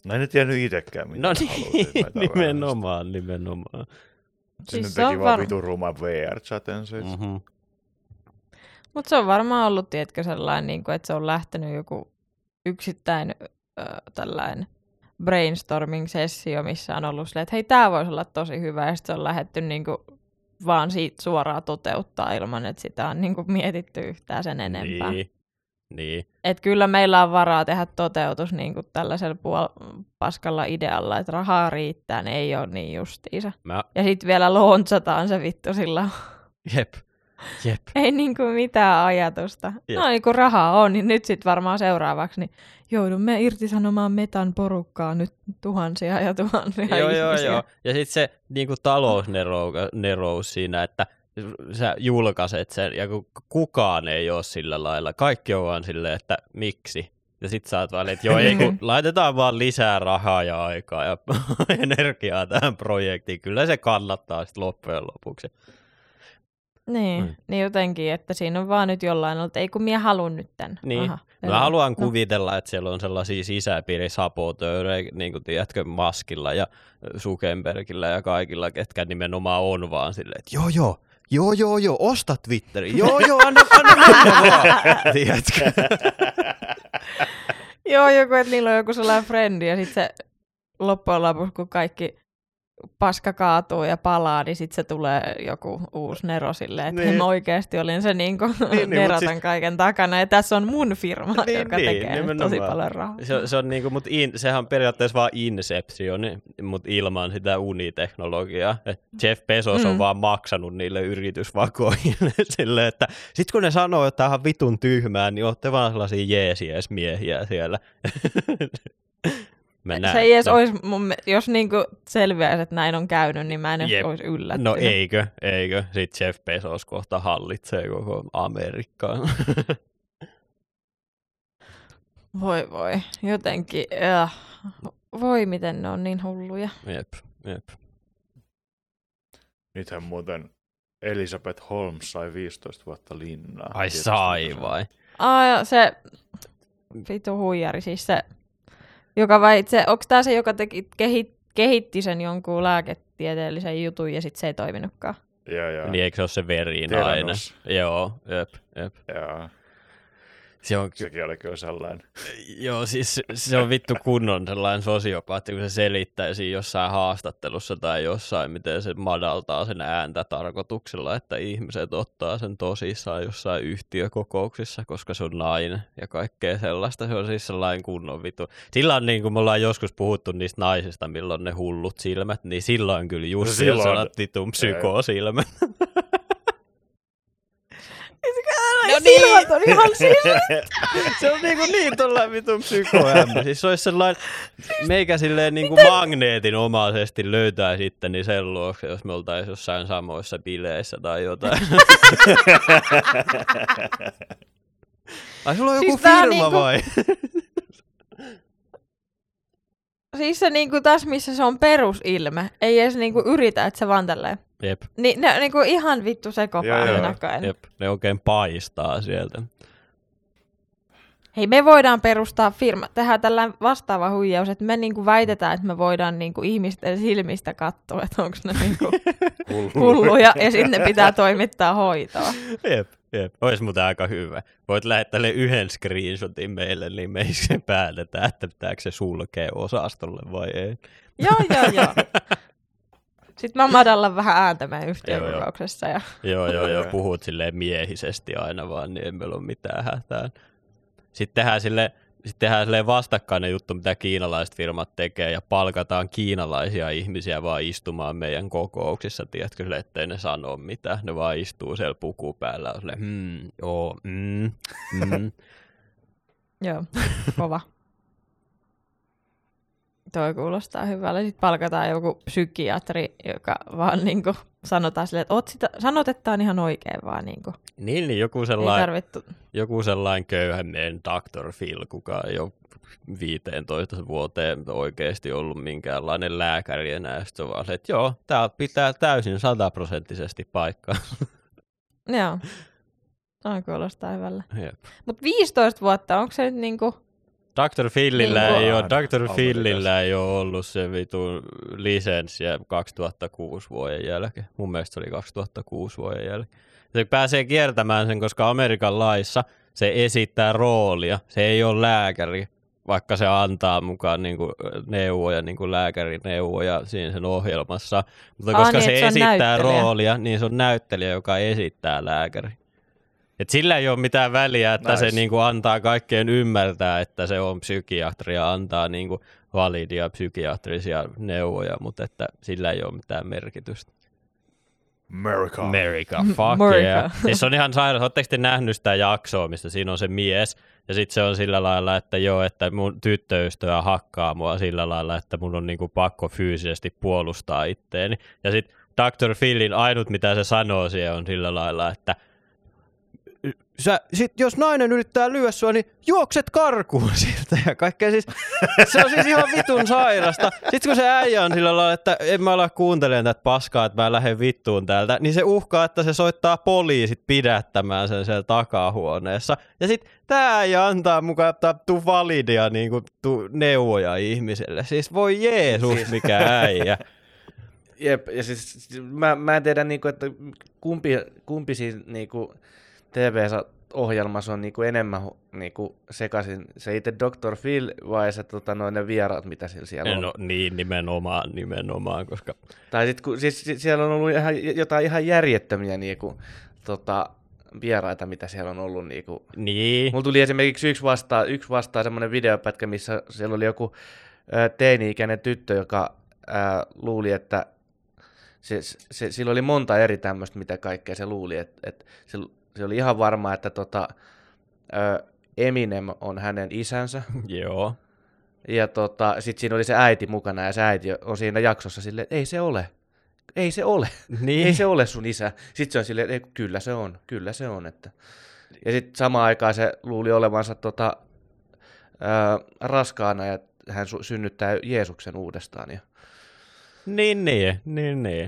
No en tiennyt itsekään, mitä haluaisin. Nimenomaan. Sinne siis teki vaan vitun ruman VR-chaten siis. Mm-hmm. Mutta se on varmaan ollut, tiedätkö, sellainen, että se on lähtenyt joku yksittäin tällainen brainstorming-sessio, missä on ollut silleen, että hei, tää voisi olla tosi hyvä, ja sitten se on lähdetty niinku vaan siitä suoraan toteuttaa ilman, että sitä on niinku mietitty yhtään sen enempää. Niin. Et kyllä meillä on varaa tehdä toteutus niinku tällaisella paskalla idealla, että rahaa riittää, niin ei ole niin justiinsa. Ja sitten vielä launchataan se vittu sillä. Jep. Jep. Ei niinku mitään ajatusta. Jep. No niin, kun rahaa on, niin nyt sitten varmaan seuraavaksi niin joudumme irtisanomaan Metan porukkaa nyt tuhansia ja tuhansia ihmisiä. Ja sitten se niinku talousnerous siinä, että sä julkaiset sen ja kukaan ei ole sillä lailla. Kaikki on vaan silleen, että miksi? Ja sit sä oot vaan, että joo, ei, kun laitetaan vaan lisää rahaa ja aikaa ja energiaa tähän projektiin. Kyllä se kannattaa sitten loppujen lopuksi. Niin, niin jotenkin, että siinä on vaan nyt jollain, että ei kun minä haluan nyt tämän. Niin. Aha, mä haluan kuvitella, että siellä on sellaisia sisäpiirisabotöörejä, niin kuin tiedätkö, Muskilla ja Zuckerbergillä ja kaikilla, ketkä nimenomaan on vaan silleen, että joo, osta Twitterin, anna vaan, tiedätkö. Joo, joku, että niillä on joku sellainen frendi ja sitten se loppujen lopuksi, kun kaikki paska kaatuu ja palaa, niin sitten se tulee joku uusi nero silleen, että niin. Mä oikeasti olin se niinku niin, nerotan siis kaiken takana, ja tässä on mun firma, niin, joka tekee niin, tosi paljon rahaa. Se on niinku, sehän on periaatteessa vaan Inceptioni, mutta ilman sitä uniteknologiaa. Et Jeff Bezos on vaan maksanut niille yritysvakoille silleen, että sit kun ne sanoo, että tämähän on vitun tyhmää, niin ootte vaan sellaisia jeesiesmiehiä siellä. Se ei edes olisi, jos niinku selviäisi, että näin on käynyt, niin mä en edes olisi yllättynyt. No eikö. Sitten Jeff Bezos kohta hallitsee koko Amerikkaa. Voi. Jotenkin. Voi, miten ne on niin hulluja. Jep. Nythän muuten Elizabeth Holmes sai 15 vuotta linnaa. Ai sai vai? Se vitu huijari, siis se. Joka vai itse, onko tämä se, joka kehitti sen jonkun lääketieteellisen jutun ja sitten se ei toiminutkaan? Joo. Niin eikö se ole se verin aina? Joo, jep. Joo. Sekin oli kyllä sellainen. Joo, siis se on vittu kunnon sellainen sosiopaatti, kun se selittäisi jossain haastattelussa tai jossain, miten se madaltaa sen ääntä tarkoituksella, että ihmiset ottaa sen tosissaan jossain yhtiökokouksissa, koska se on nainen ja kaikkea sellaista. Se on siis sellainen kunnon vittu. Silloin, niin kuin me ollaan joskus puhuttu niistä naisista, milloin ne hullut silmät, niin silloin kyllä just silloin vitun psykosilmät. No niin. Silmät on ihan silmät. Se on niin tuollainen vitun psykoämmä. Siis se olisi sellainen, meikä silleen niin kuin magneetinomaisesti löytäisi itteni sen luokse, jos me oltaisiin jossain samoissa bileissä tai jotain. Ai sulla on joku siis firma niinku vai? Siis se niinku tässä, missä se on perusilme, ei edes niinku yritä, että se vaan tälleen. Jep. Ne on niinku ihan vittu sekopäällä näköinen. Jep, ne oikein paistaa sieltä. Hei, me voidaan perustaa firma. Tehdään tällainen vastaava huijaus, että me niinku väitetään, että me voidaan niinku ihmisten silmistä katsoa, että onko ne niinku hulluja, ja sitten ne pitää toimittaa hoitoa. Jep. Olisi muuten aika hyvä. Voit lähettää yhden screenshotin meille, niin me ei se päätetään, että pitääkö se sulkea osastolle vai ei. Joo. Sitten mä madallan vähän ääntä meidän yhtiökokouksessa. Joo, puhut silleen miehisesti aina vaan, niin ei meillä ole mitään hätää. Sitten tehdään silleen vastakkainen juttu, mitä kiinalaiset firmat tekee, ja palkataan kiinalaisia ihmisiä vaan istumaan meidän kokouksissa, tiedätkö, sille, ettei ne sano mitään. Ne vaan istuu siellä puku päällä, on silleen, Joo, kova. Toi kuulostaa hyvältä. Sitten palkataan joku psykiatri, joka vaan niinku sanotaan silleen, että sanot, että tämä on ihan oikein vaan. Niinku. Niin, joku sellainen köyhämeen Dr. Phil, kuka ei ole 15 vuoteen oikeasti ollut minkäänlainen lääkäri enää. Ja se on vaan se, että joo, tämä pitää täysin 100% paikkaa. Joo, toi kuulostaa hyvältä. Mutta 15 vuotta, onko se nyt niinku Dr. Philillä ei ole ollut se vitun lisenssiä 2006 vuoden jälkeen. Mun mielestä se oli 2006 vuoden jälkeen. Se pääsee kiertämään sen, koska Amerikan laissa se esittää roolia. Se ei ole lääkäri, vaikka se antaa mukaan niinku neuvoja, niinku lääkärineuvoja siinä sen ohjelmassa. Mutta koska niin, se esittää roolia, niin se on näyttelijä, joka esittää lääkäri. Et sillä ei ole mitään väliä, että se niinku antaa kaikkeen ymmärtää, että se on psykiatria, antaa niinku validia psykiatrisia neuvoja, mutta että sillä ei ole mitään merkitystä. America. Fuck America. Yeah. Siis on ihan sairaan. Oletteko te nähnyt sitä jaksoa, mistä siinä on se mies? Ja sitten se on sillä lailla, että joo, että mun tyttöystävä hakkaa mua sillä lailla, että mun on niinku pakko fyysisesti puolustaa itteeni. Ja sitten Dr. Philin ainut, mitä se sanoo siihen, on sillä lailla, että sit jos nainen yrittää lyödä sua, niin juokset karkuun siltä ja kaikkea. Siis, se on siis ihan vitun sairasta. Sitten kun se äijä on sillä lailla, että en mä ala kuuntelemaan tätä paskaa, että mä lähden vittuun täältä, niin se uhkaa, että se soittaa poliisit pidättämään sen siellä takahuoneessa. Ja sitten tämä äijä antaa mukaan validia niin kuin, neuvoja ihmiselle. Siis voi Jeesus, mikä äijä. Jep, ja siis mä en tiedä, niin kuin, että kumpi siis... Niin kuin TV-ohjelmassa on niinku enemmän niinku sekaisin se itse Dr. Phil vai se ne vieraat, mitä siellä on. No niin, nimenomaan, koska... Tai sitten kun siis siellä on ollut jotain ihan järjettömiä niinku, vieraita, mitä siellä on ollut. Niinku. Niin. Mulla tuli esimerkiksi yksi vastaan semmoinen videopätkä, missä siellä oli joku teini-ikäinen tyttö, joka luuli, että sillä oli monta eri tämmöistä, mitä kaikkea se luuli, että se oli ihan varma, että Eminem on hänen isänsä. Joo. Ja sit siinä oli se äiti mukana, ja se äiti on siinä jaksossa silleen, että ei se ole. Niin. Ei se ole sun isä. Sitten se on silleen, että kyllä se on. Että. Ja sitten samaan aikaan se luuli olevansa raskaana, ja hän synnyttää Jeesuksen uudestaan. Ja. Niin.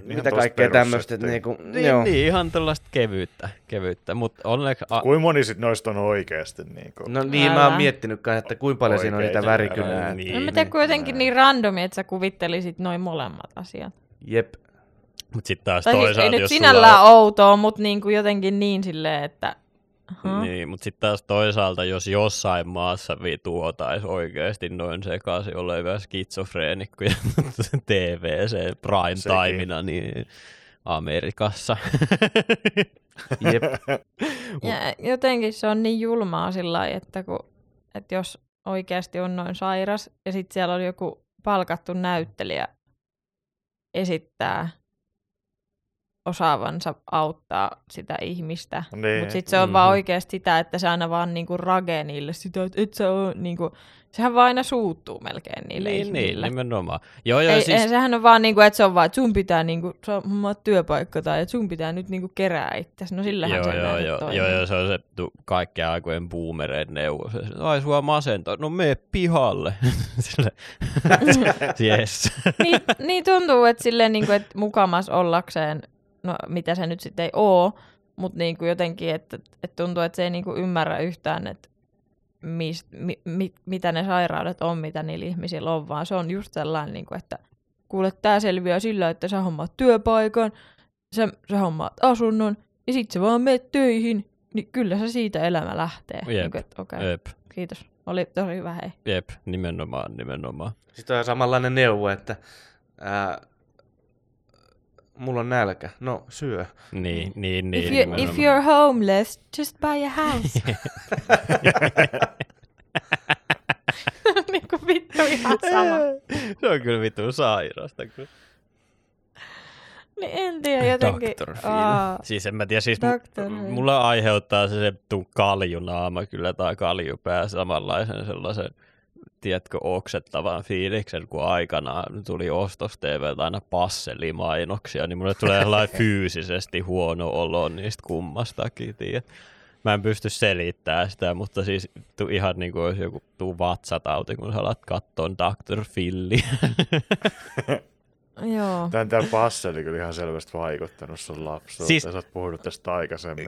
Mitä kaikkea tämmöistä. Niin, ihan tällaista kevyyttä. Kuinka moni sit noista on oikeasti? Niinku? No niin, mä oon miettinytkään, että kuinka paljon siinä on niitä värikynää. Niin. No mä tein kuitenkin niin randomi, että sä kuvittelisit noin molemmat asiat. Jep. Mut sit taas toisaalta, siis ei nyt sinällään outoa, mut niinku jotenkin niin silleen, että... Niin, mut sit taas toisaalta, jos jossain maassa tuotais oikeesti noin sekaisin olevia skitsofreenikkoja TVC prime timina, niin Amerikassa. Jep. Ja jotenkin se on niin julmaa sillä, että jos oikeasti on noin sairas ja sit siellä on joku palkattu näyttelijä esittää osaavansa auttaa sitä ihmistä. Niin. Mutta sitten se on vaan oikeasti sitä, että se aina vaan niinku ragee niille sitä, että et se on niinku... Sehän vaan aina suuttuu melkein niille ihmisille. Niin, nimenomaan. Joo, siis... Sehän on vaan niinku, että se on vaan, että sun pitää niinku, se on työpaikka tai että sun pitää nyt niinku kerää itseäsi. No sillähän joo, se on se kaikkien aikojen boomereen neuvo. Ai sua masentaa, no mene pihalle. Yes. Niin tuntuu, että silleen niinku, että mukamas ollakseen, no mitä se nyt sitten ei oo, mutta niinku jotenkin, että tuntuu, että se ei niinku ymmärrä yhtään, että mitä ne sairaudet on, mitä niillä ihmisillä on, vaan se on just sellainen, niin kuin, että kuule, tää selviää sillä, että sä hommaat työpaikan, sä hommaat asunnon, ja sit sä vaan meet töihin, niin kyllä se siitä elämä lähtee. Jep, niin, okay. Jep. Kiitos, oli tosi hyvä, hei. Jep, nimenomaan. Sitten on samanlainen neuvo, että mulla on nälkä. No, syö. Niin. If you're homeless, just buy a house. Niinku vittu ihan sama. Se on kyllä vittu sairasta. Niin en tiedä jotenkin. Dr. Phil. Siis en mä tiedä. Siis mulla aiheuttaa se kaljunaama kyllä tai kaljupää samanlaisen sellaisen. Tiedätkö, oksettavan fiiliksen, kun aikanaan tuli ostos-TV:ltä aina passelimainoksia, niin mulle tulee fyysisesti huono olo niistä kummastakin. Tiedät. Mä en pysty selittämään sitä, mutta siis ihan niin kuin olisi joku vatsatauti, kun sä alat kattoon Dr. Philliä. Joo. Tämä passeli kyllä ihan selvästi vaikuttanut sun lapsuuteen. Siis, sä oot puhunut tästä aikaisemmin.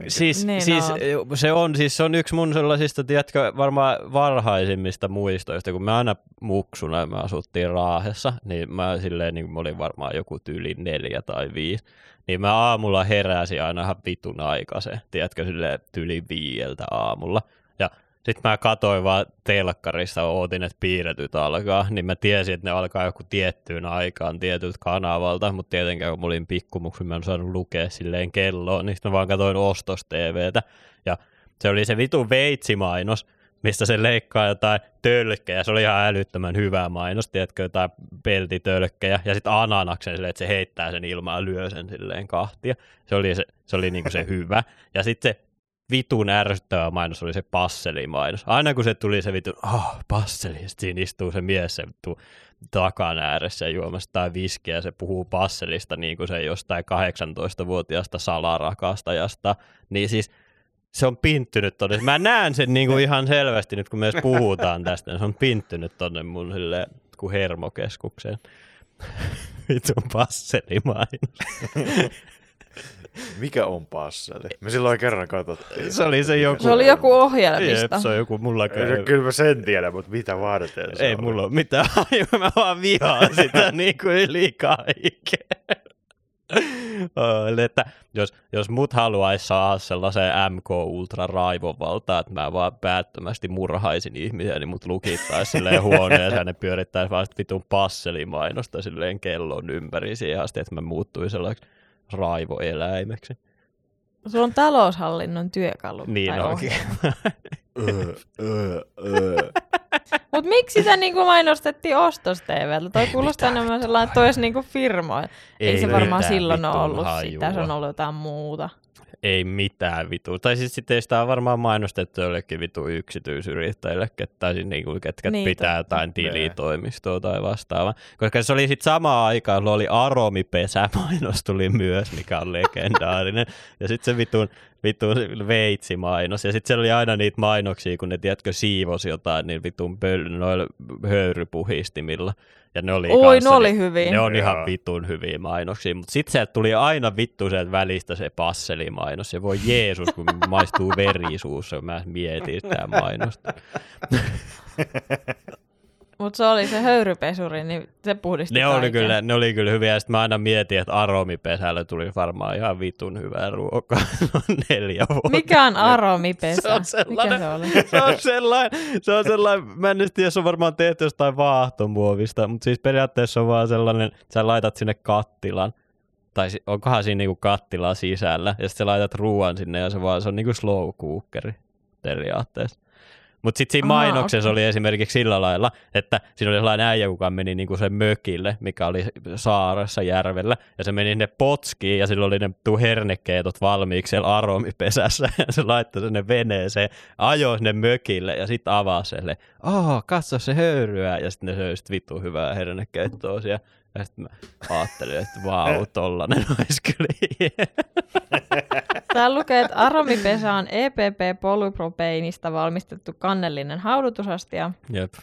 Se on yksi mun sellaisista, tiedätkö, varmaan varhaisimmista muistoista. Kun mä aina muksuna, me asuttiin Raahessa, niin mä silleen, niin mä olin varmaan joku tyyli 4 tai 5. Niin mä aamulla heräsin aina ihan vitun aikaisen, tiedätkö, silleen tyyli 5 aamulla. Ja sitten mä katsoin vaan telkkarissa, ootin, että piirretyt alkaa, niin mä tiesin, että ne alkaa joku tiettyyn aikaan tietyt kanavalta, mutta tietenkään kun mä olin pikkumuksin, mä en saanut lukea silleen kelloon, niin sitten mä vaan katsoin ostos-TVtä, ja se oli se vitun veitsimainos, mistä se leikkaa jotain tölkkejä. Se oli ihan älyttömän hyvää mainos, tiedätkö, jotain peltitölkkejä. Ja sitten ananaksen silleen, että se heittää sen ilmaan ja lyö sen silleen kahtia. Se oli niinku se hyvä. Ja sitten se vitun ärsyttävä mainos oli se passelimainos. Aina kun se tuli se vitun, passeli, ja siinä istuu se mies se vitun takan ääressä juomassa tai viskiä, ja se puhuu passelista niin kuin se jostain 18-vuotiaasta salarakastajasta. Niin siis se on pinttynyt tonne. Mä näen sen niin kuin ihan selvästi nyt, kun me edes puhutaan tästä. Niin se on pinttynyt tonne mun silleen kuin hermokeskukseen. Vitun passelimainos. Mikä on passeli? Me silloin kerran katsottiin. Se oli joku ohjelmista. Jep, se on joku mulla käy. Kyllä mä sen tiedän, mutta mitä varten se ei on? Mulla ole mitään hajua, mä vaan vihaan sitä niin kuin liikaa ikään. Että jos mut haluaisi saada sellaiseen MK Ultra raivovaltaan, että mä vaan päättömästi murhaisin ihmisiä, niin mut lukittaisi silleen huoneeseen ja ne pyörittäisi vaan sit vitun passelimainosta silleen kellon ympäri siihen asti, että mä muuttuin sellaiseksi raivoeläimeksi. Se on taloushallinnon työkalu. Niin onkin. Mutta miksi sitä niinku mainostettiin Ostos TV:ltä? Toi kuulostaa enemmän sellainen, että olisi niinku firma. Ei se varmaan silloin ole ollut sitä, se on ollut jotain muuta. Ei mitään vitua. Tai siis sitten sitä on varmaan mainostettu jollekin vitu yksityisyrittäjille, tai siis niinku, ketkä niitä pitää jotain tilitoimistoa tai vastaavaa. Koska se oli sitten samaan aikaan, kun oli Aromi-pesämainos tuli myös, mikä on legendaarinen. Ja sitten se vitun veitsimainos. Ja sitten se oli aina niitä mainoksia, kun ne, tiedätkö, siivosi jotain niin vitun noilla höyrypuhistimilla. Ja ne oli ne oli hyviä. Ne on ihan vitun hyviä mainoksia, mutta sitten sieltä tuli aina vittu sieltä välistä se passelimainos. Ja voi Jeesus, kun maistuu veri suussa, mä mietin sitä mainosta. Mutta se oli se höyrypesuri, niin se puhdisti ne oli kyllä hyviä, ja sitten mä aina mietin, että Aromi-pesällä tuli varmaan ihan vitun hyvää ruokaa. No 4 vuotta. Mikä on Aromi-pesä? Se on sellainen, mä en nyt tiedä, se on varmaan tehty jostain vaahtomuovista, mutta siis periaatteessa on vaan sellainen, että sä laitat sinne kattilan, tai onkohan siinä niinku kattila sisällä, ja sitten sä laitat ruoan sinne, ja se on niinku slow cookeri periaatteessa. Mutta sitten siinä mainoksessa oli esimerkiksi sillä lailla, että siinä oli sellainen äijä, joka meni niinku sen mökille, mikä oli saaressa järvellä, ja se meni sinne potskiin, ja sillä oli ne hernekeetot valmiiksi siellä Aromi-pesässä, ja se laittoi sinne veneeseen, ajoi sinne mökille, ja sitten avasi sille, katso se höyryää, ja sitten ne söi sit vittu hyvää hernekeettoa siellä. Ja sitten mä ajattelin, että vau, tollanen olisi kyllä. Täällä lukee, että Aromi-pesä on EPP-polypropeinista valmistettu kannellinen haudutusastia. Jep.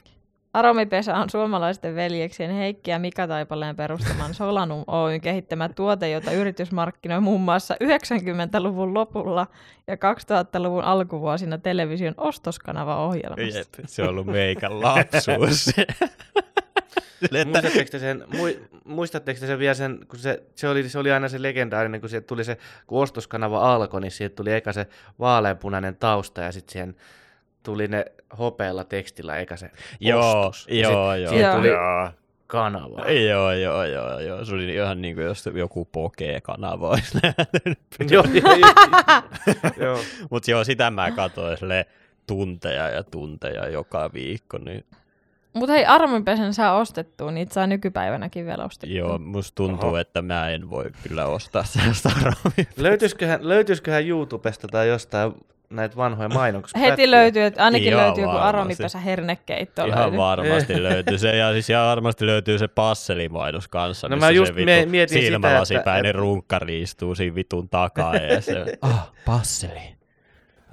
Aromi-pesä on suomalaisten veljeksien Heikki ja Mika Taipaleen perustaman Solanum Oyn kehittämä tuote, jota yritys markkinoi muun muassa 90-luvun lopulla ja 2000-luvun alkuvuosina television ostoskanava-ohjelmassa. Jep, se on ollut meikän lapsuus. Muistatteko te sen vielä sen, kun se oli aina se legendaarinen, kun siihen tuli se, kun ostoskanava alkoi, niin siihen tuli eka se vaaleanpunainen tausta ja sitten siihen tuli ne hopealla tekstillä eka se ostos. Joo. Siihen tuli kanava. Joo. Se oli ihan niin kuin jos joku Poke-kanava olisi nähnyt. Joo. Mutta joo, sitä mä katsoin tunteja ja tunteja joka viikko, niin. Mutta hei, Aromi-pesän saa ostettua, niitä saa nykypäivänäkin vielä ostettua. Joo, musta tuntuu, että mä en voi kyllä ostaa sellaista Aromi-pesää. Löytyisiköhän YouTubesta tai jostain näitä vanhoja mainoksia? Heti löytyy, että ainakin löytyy joku Aromi-pesä hernekeitto. Ihan varmasti löytyy se, ja siis ihan varmasti löytyy se passelimainos kanssa, no, missä se vittu silmälasipäinen runkkari istuu siinä vitun takaa ja se, passeli.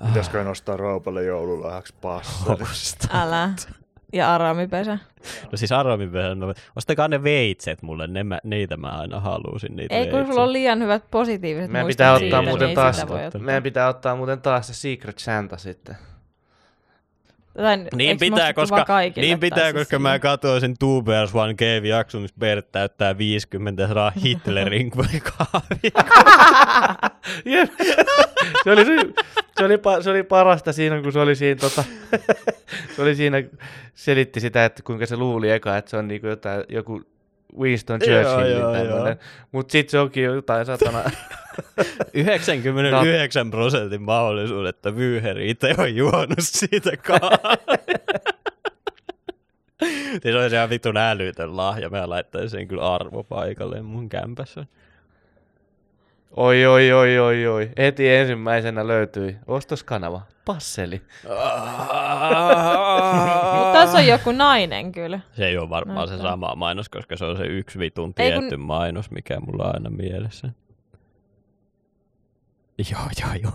Pitäisikö nostaa raupalle joululahaksi passeli? Älä. Ja Aromi-pesä. No siis Aromi-pesä, no, ostakaa ne veitset mulle, niitä mä aina halusin. Ei kun sulla on liian hyvät positiiviset muistot. Meidän pitää ottaa muuten taas se Secret Santa sitten. Niin pitää, koska mä katsoin sen Tubers One Cave-jakson, missä Bert täyttää 50 saa Hitlerin kahvia. Se oli parasta siinä, kun se oli siinä selitti sitä, että kuinka se luuli eka, että se on niinku joku Winston Churchillin tämmöinen. Mutta sitten se onkin jotain satana. 99% mahdollisuudet, että Vyyheri itse on juonut siitä kaa. Se on ihan vitun älytön lahja. Mä laittaisin sen kyllä arvopaikalle mun kämpässä. Oi. Heti ensimmäisenä löytyi ostoskanava. Passeli. Mutta tässä on joku nainen kyllä. Se ei ole varmaan se sama mainos, koska se on se yksi vitun tietty mainos, mikä mulla on aina mielessä. Joo,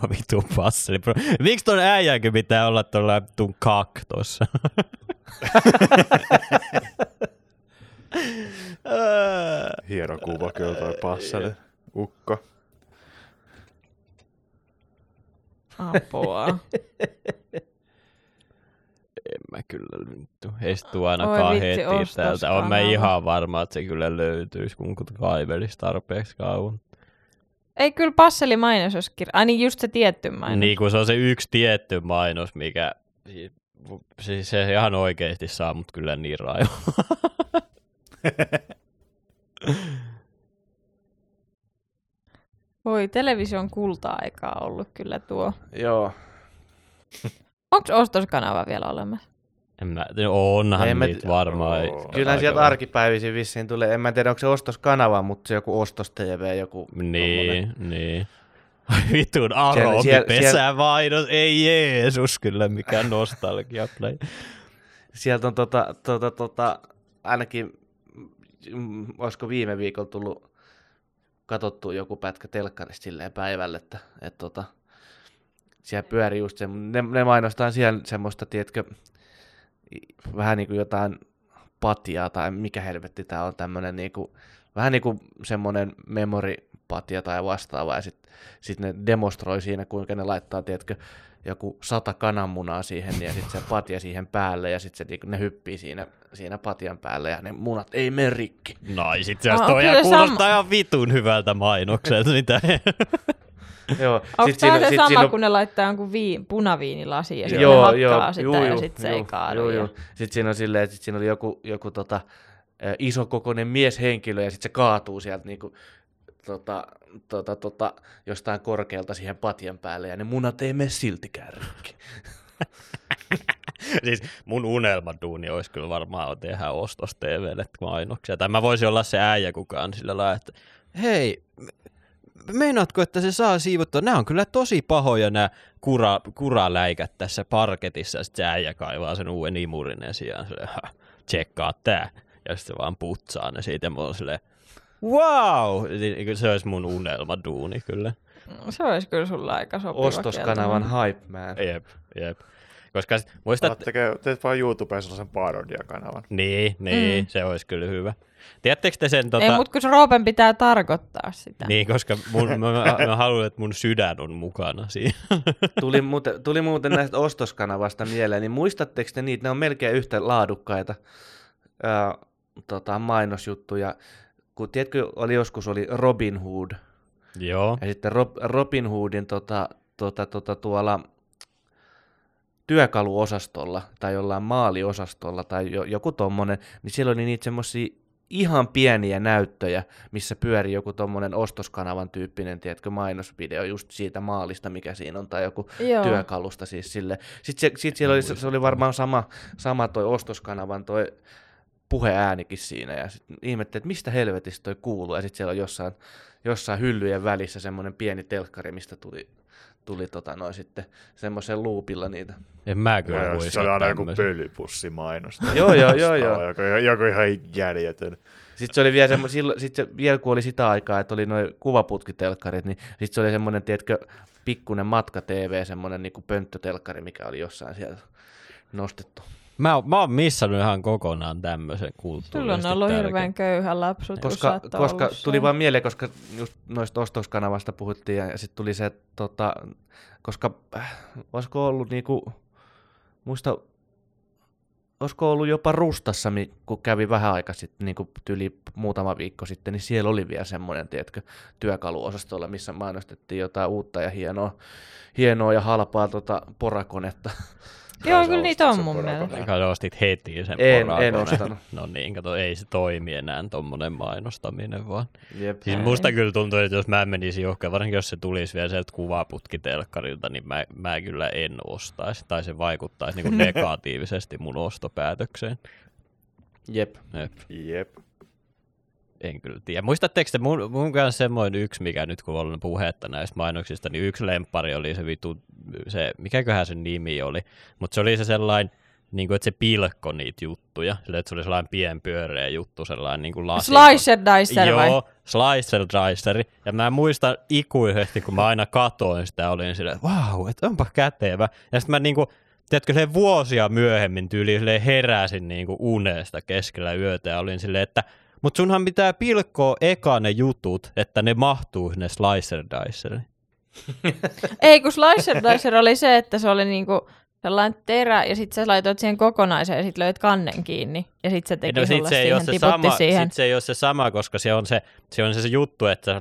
vitun passeli. Miksi ton äijänkin pitää olla tuolla vitun kaktossa? Hieno kuva kyllä toi passeli. Ukko. Apua. En mä kyllä lyntu. Heistu ainakaan heti täältä. Oon mä ihan varma, että se kyllä löytyisi, kun kaivelis tarpeeksi kauan. Ei kyllä passeli mainos olisi ainakin just se tietty mainos. Niin kuin se on se yksi tietty mainos, mikä siis se ihan oikeasti saa mut kyllä niin raivaa. Voi, television kulta-aikaa ollut kyllä tuo. Joo. Onko ostoskanava vielä olemassa? Onhan niitä varmaan. Kyllä sieltä arkipäivisin vissiin tulee. En mä tiedä, onko se ostoskanava, mutta se joku ostos-TV. Joku niin. Vitun Aromi pesävainos. Ei Jeesus, kyllä mikään nostalgia. Sieltä on ainakin, olisiko viime viikolla tullut katsottu joku pätkä telkkarista silleen päivällä, että siellä pyörii just se, ne mainostaa siellä semmoista, tiedätkö, vähän niin kuin jotain patiaa tai mikä helvetti tää on tämmönen niin kuin, vähän niin kuin semmonen memoripatia tai vastaava, ja sit ne demonstroi siinä, kuinka ne laittaa, tiedätkö, joku 100 kananmunaa siihen, ja sitten se patja siihen päälle, ja sitten ne hyppii siinä patjan päälle, ja ne munat ei mene rikki. No, itse asiassa toi kuulostaa ihan vitun hyvältä mainokselta. Onko tämä se sama, kun ne laittaa jonkun punaviinilasiin, ja sitten ne hakkaa sitä, ja sitten se ei kaadu. Sitten siinä on silleen, että siinä oli joku isokokoinen mieshenkilö, ja sitten se kaatuu sieltä niinku jostain korkealta siihen patjan päälle, ja ne munat ei mene siltikään rikki. Siis mun unelmaduuni olisi kyllä varmaan tehdä ostos-tv:lle mainoksia. Tai mä voisin olla se äijä kukaan sillä lailla, että hei, meinaatko, että se saa siivottua? Nämä on kyllä tosi pahoja nämä kuraläikät tässä parketissa. Sitten se äijä kaivaa sen uuden imurin esiin. Tsekkaa tää. Ja sitten vaan putsaa ne siitä. Mä oon silleen, wow! Se olisi mun unelmaduuni kyllä. Se olisi kyllä sulla aika sopiva. Ostoskanavan hype man. Jep. Koska muistat... Teet vaan YouTubeen sellaisen parodiakanavan. Niin, se olisi kyllä hyvä. Tiedättekö te sen Ei, mutta kun se Roopen pitää tarkoittaa sitä. Niin, koska mä haluan, että mun sydän on mukana siinä. Tuli muuten näistä ostoskanavasta mieleen, niin muistatteko te niitä? Ne on melkein yhtä laadukkaita mainosjuttuja. Kun tiedätkö, joskus oli Robin Hood. Joo. Ja sitten Robin Hoodin tuolla työkaluosastolla tai jollain maaliosastolla tai joku tommonen, niin siellä oli niitä semmosia ihan pieniä näyttöjä, missä pyöri joku tommonen ostoskanavan tyyppinen, tiedätkö, mainosvideo just siitä maalista, mikä siinä on, tai joku työkalusta siis sille. Sitten siellä oli varmaan sama toi ostoskanavan toi puheäänikin siinä, ja sitten ihmettelin, että mistä helvetistä toi kuuluu, ja sitten siellä on jossain hyllyjen välissä semmoinen pieni telkkari, mistä tuli sitten semmoisen loopilla niitä. En mä kyllä voi. Se oli aina joku pölypussi mainosta. Joo. Joku ihan järjetön. Sitten se oli vielä kun oli sitä aikaa, että oli noi kuvaputkitelkkarit, niin sitten se oli semmoinen, tiedätkö, pikkuinen matka-tv, semmoinen niinku pönttötelkkari, mikä oli jossain siellä nostettu. Mä oon missannut ihan kokonaan tämmöisen kulttuurista. Sulla on ollut hirveän köyhä lapsuus. Koska tuli vaan mieleen, koska just noista ostoskanavasta puhuttiin, ja sitten tuli se, koska olisiko ollut jopa Rustassa, kun kävi vähän aikaa sitten, niinku tyli muutama viikko sitten, niin siellä oli vielä semmoinen, tiedätkö, työkaluosastolla, missä mainostettiin jotain uutta ja hienoa ja halpaa porakonetta. Joo, kyllä niitä on mun mielestä. Kai ostit heti sen porakoneen. En ostanut. No niin, kato, ei se toimi enää tommonen mainostaminen vaan. Jep. Siis musta kyllä tuntuu, että jos mä menisin johonkin, varsinkin jos se tulisi vielä sieltä kuvaputkitelkkarilta, niin mä kyllä en ostaisi. Tai se vaikuttaisi niin kuin negatiivisesti mun ostopäätökseen. Jep. En kyllä tiedä. Muistatteko te, mun kanssa semmoinen yksi, mikä nyt kun on puhetta näistä mainoksista, niin yksi lemppari oli se vitu, se, mikäköhän sen nimi oli, mutta se oli se sellainen, niin kuin, että se pilkko niitä juttuja, sillä että se oli sellainen pienpyöreä juttu, sellainen niin kuin lasi. Slicer Dicer vai? Joo, Slicer Diceri. Ja mä muistan ikuisesti, kun mä aina katoin sitä, olin silleen, vau, että onpa kätevä. Ja sitten mä niin kuin, tiedätkö, silleen vuosia myöhemmin tyyliin heräsin niin kuin unesta keskellä yötä ja olin silleen, että mutta sunhan pitää pilkkoa eka ne jutut, että ne mahtuu sinne Slicer Diceriin. Ei, kun Slicer Dicer oli se, että se oli niinku sellainen terä, ja sit sä laitoit siihen kokonaisen, ja sit löit kannen kiinni, ja sit se teki sulla siihen, tiputti siihen. Sit se ei ole se sama, koska se on se juttu, että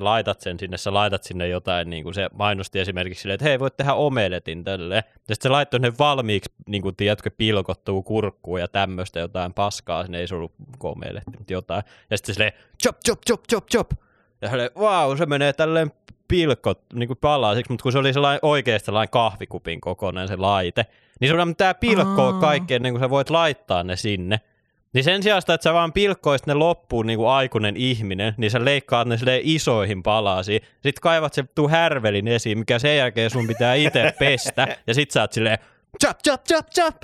sä laitat sinne jotain, niinku se mainosti esimerkiksi silleen, että hei, voit tehdä omeletin tälleen. Ja sit sä laittoi ne valmiiksi, niinku tiedätkö, pilkottuu kurkkuun ja tämmöistä jotain paskaa, sinne ei se ollut omeletti, mutta jotain. Ja sit se silleen, chop, chop, chop, chop, chop. Ja silleen, vau, se menee tälleen pilkot niinku palasiksi, mutta kun se oli sellainen oikeasti sellainen kahvikupin kokoinen se laite, niin sun pitää pilkkoa kaikkeen, niin kun sä voit laittaa ne sinne. Niin sen sijaan, että sä vaan pilkkoisit ne loppuun niin kuin aikuinen ihminen, niin sä leikkaat ne silleen isoihin palasiin. Sitten kaivat se tuu härvelin esiin, mikä sen jälkeen sun pitää itse pestä. Ja sit sä oot silleen, chop, chop, chop, chop.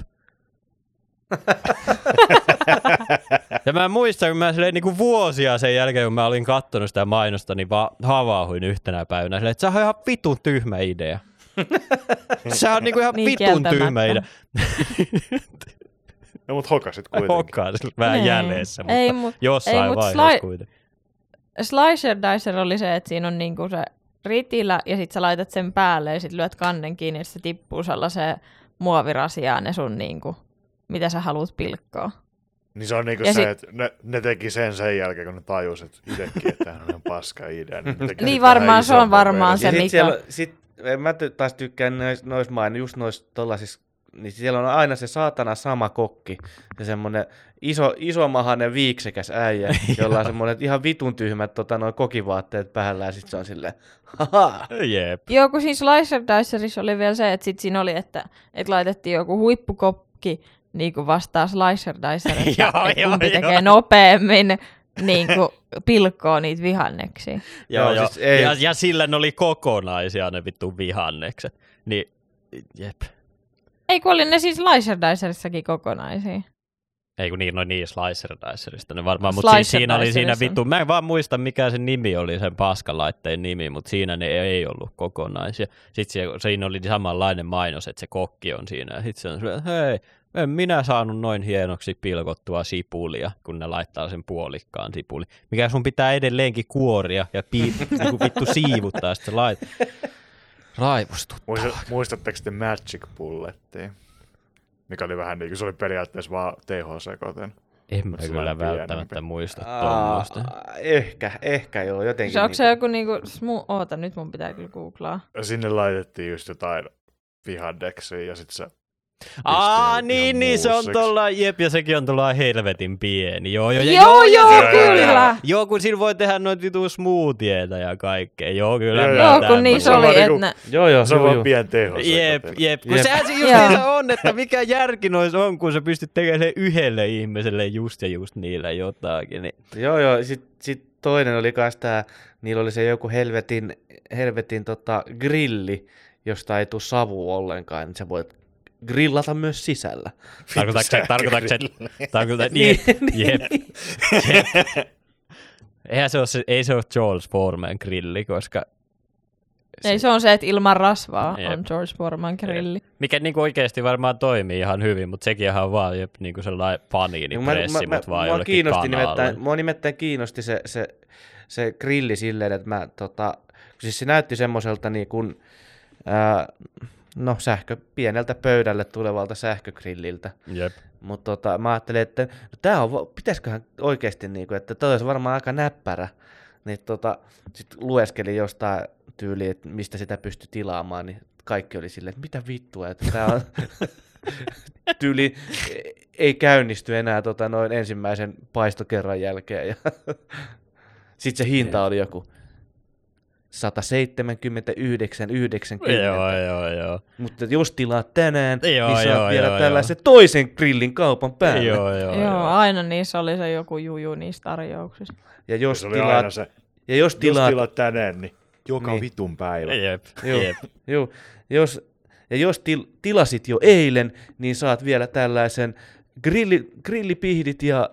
Ja mä muistan, kun mä silleen niin kuin vuosia sen jälkeen, kun mä olin kattonut sitä mainosta, niin vaan havauhuin yhtenä päivänä silleen, että se on ihan vitun tyhmä idea. Se on niinku ihan vitun tyhmä idea. No mut hokasit kuitenkin. Hokasit vähän jäljessä, mutta ei, jossain vaiheessa kuitenkin. Slicer Dicer oli se, että siinä on niinku se ritilä ja sit sä laitat sen päälle ja sit lyöt kannen kiinni ja se tippuu sellaiseen muovirasiaan ne sun niinku, mitä sä haluut pilkkoa. Niin se on niinku ja se, että ne teki sen jälkeen, kun ne tajusit itsekin, että tämähän on paska idea. Niin varmaan, se on varmaan se, mikä... Mä taas tykkään noissa just noissa tollasissa, niin siellä on aina se saatana sama kokki, se semmoinen isomahainen viiksekäs äijä, jolla on semmoinen ihan vitun tyhmät noin kokivaatteet päällä, ja sit se on silleen, haha. Jep. Joo, kun siinä Slicer Dicerissa oli vielä se, että sit siinä oli, että laitettiin joku huippukokki niin kuin vastaa Slicer Dicerissa, että kumpi tekee nopeammin. Niin kuin pilkkoo niitä vihanneksia. Joo. Siis ei. Ja sillä ne oli kokonaisia ne vittu vihannekset. Niin, jep. Ei kun oli ne siis Slicer Dicerissäkin kokonaisia. Ei kun niin, no niin Slicer Dicerista ne varmaan, mutta siinä oli siinä vittu, mä en vaan muista mikä se nimi oli, sen paskalaitteen nimi, mutta siinä ne ei ollut kokonaisia. Sitten siinä oli samanlainen mainos, että se kokki on siinä ja sitten se on sellainen, hei. En minä saanut noin hienoksi pilkottua sipulia, kun ne laittaa sen puolikkaan sipuli. Mikä sun pitää edelleenkin kuoria ja niin vittu siivuttaa, sitten raivostuttaa. Muistatteko te Magic Bullettia? Mikä oli vähän niin kuin se oli periaatteessa vaan THC-koten. En mä kyllä välttämättä muista tuommoista. Ehkä joo, jotenkin. Se onko se joku niinku, oota nyt mun pitää kyllä googlaa. Sinne laitettiin just jotain vihandeksiä ja sit se... niin se on tuolla, jep, ja sekin on tuolla helvetin pieni. Joo, kyllä. Joo, kun siinä voi tehdä noita vitu smoothieita ja kaikkea. Joo, kyllä. Joo, kun niissä oli, että... Joo, se on vaan pieni teho. Jep, kun sehän se just niissä on, että mikä järki noissa on, kun sä pystyt tekemään yhdelle ihmiselle just ja just niillä jotakin. Niin. Joo, sit toinen oli kans tää, niillä oli se joku helvetin grilli, josta ei tuu savua ollenkaan, niin sä voit grillata myös sisällä. Tarkoitatko jep. Ei se ole George Foreman grilli, koska... Ei se on se, että ilman rasvaa on George Foreman grilli. Jep. Mikä niinku oikeasti varmaan toimii ihan hyvin, mutta sekin ihan vaan niinku sellainen paniinipressi, mutta vaan jollekin kanalle. Mua nimittäin kiinnosti se grilli silleen, että mä siis se näytti semmoiselta niin kuin... No pieneltä pöydälle tulevalta sähkögrilliltä. Jep. Mutta mä ajattelin, että no tää on, pitäisiköhän oikeesti niinku, että toi olisi varmaan aika näppärä. Niin sit lueskelin jostain tyyliin, että mistä sitä pystyi tilaamaan, niin kaikki oli silleen, että mitä vittua, että tämä on tyyli ei käynnisty enää ensimmäisen paistokerran jälkeen. Ja sitten se hinta oli joku 179,90. Joo. Mutta jos tilaat tänään, niin saat vielä tällaisen toisen grillin kaupan päälle. Joo, aina niissä oli se joku juju niissä tarjouksissa. Ja jos tilaat tänään, niin joka niin. Vitun päivä. Jep. Jos tilasit jo eilen, niin saat vielä tällaisen grillipihdit ja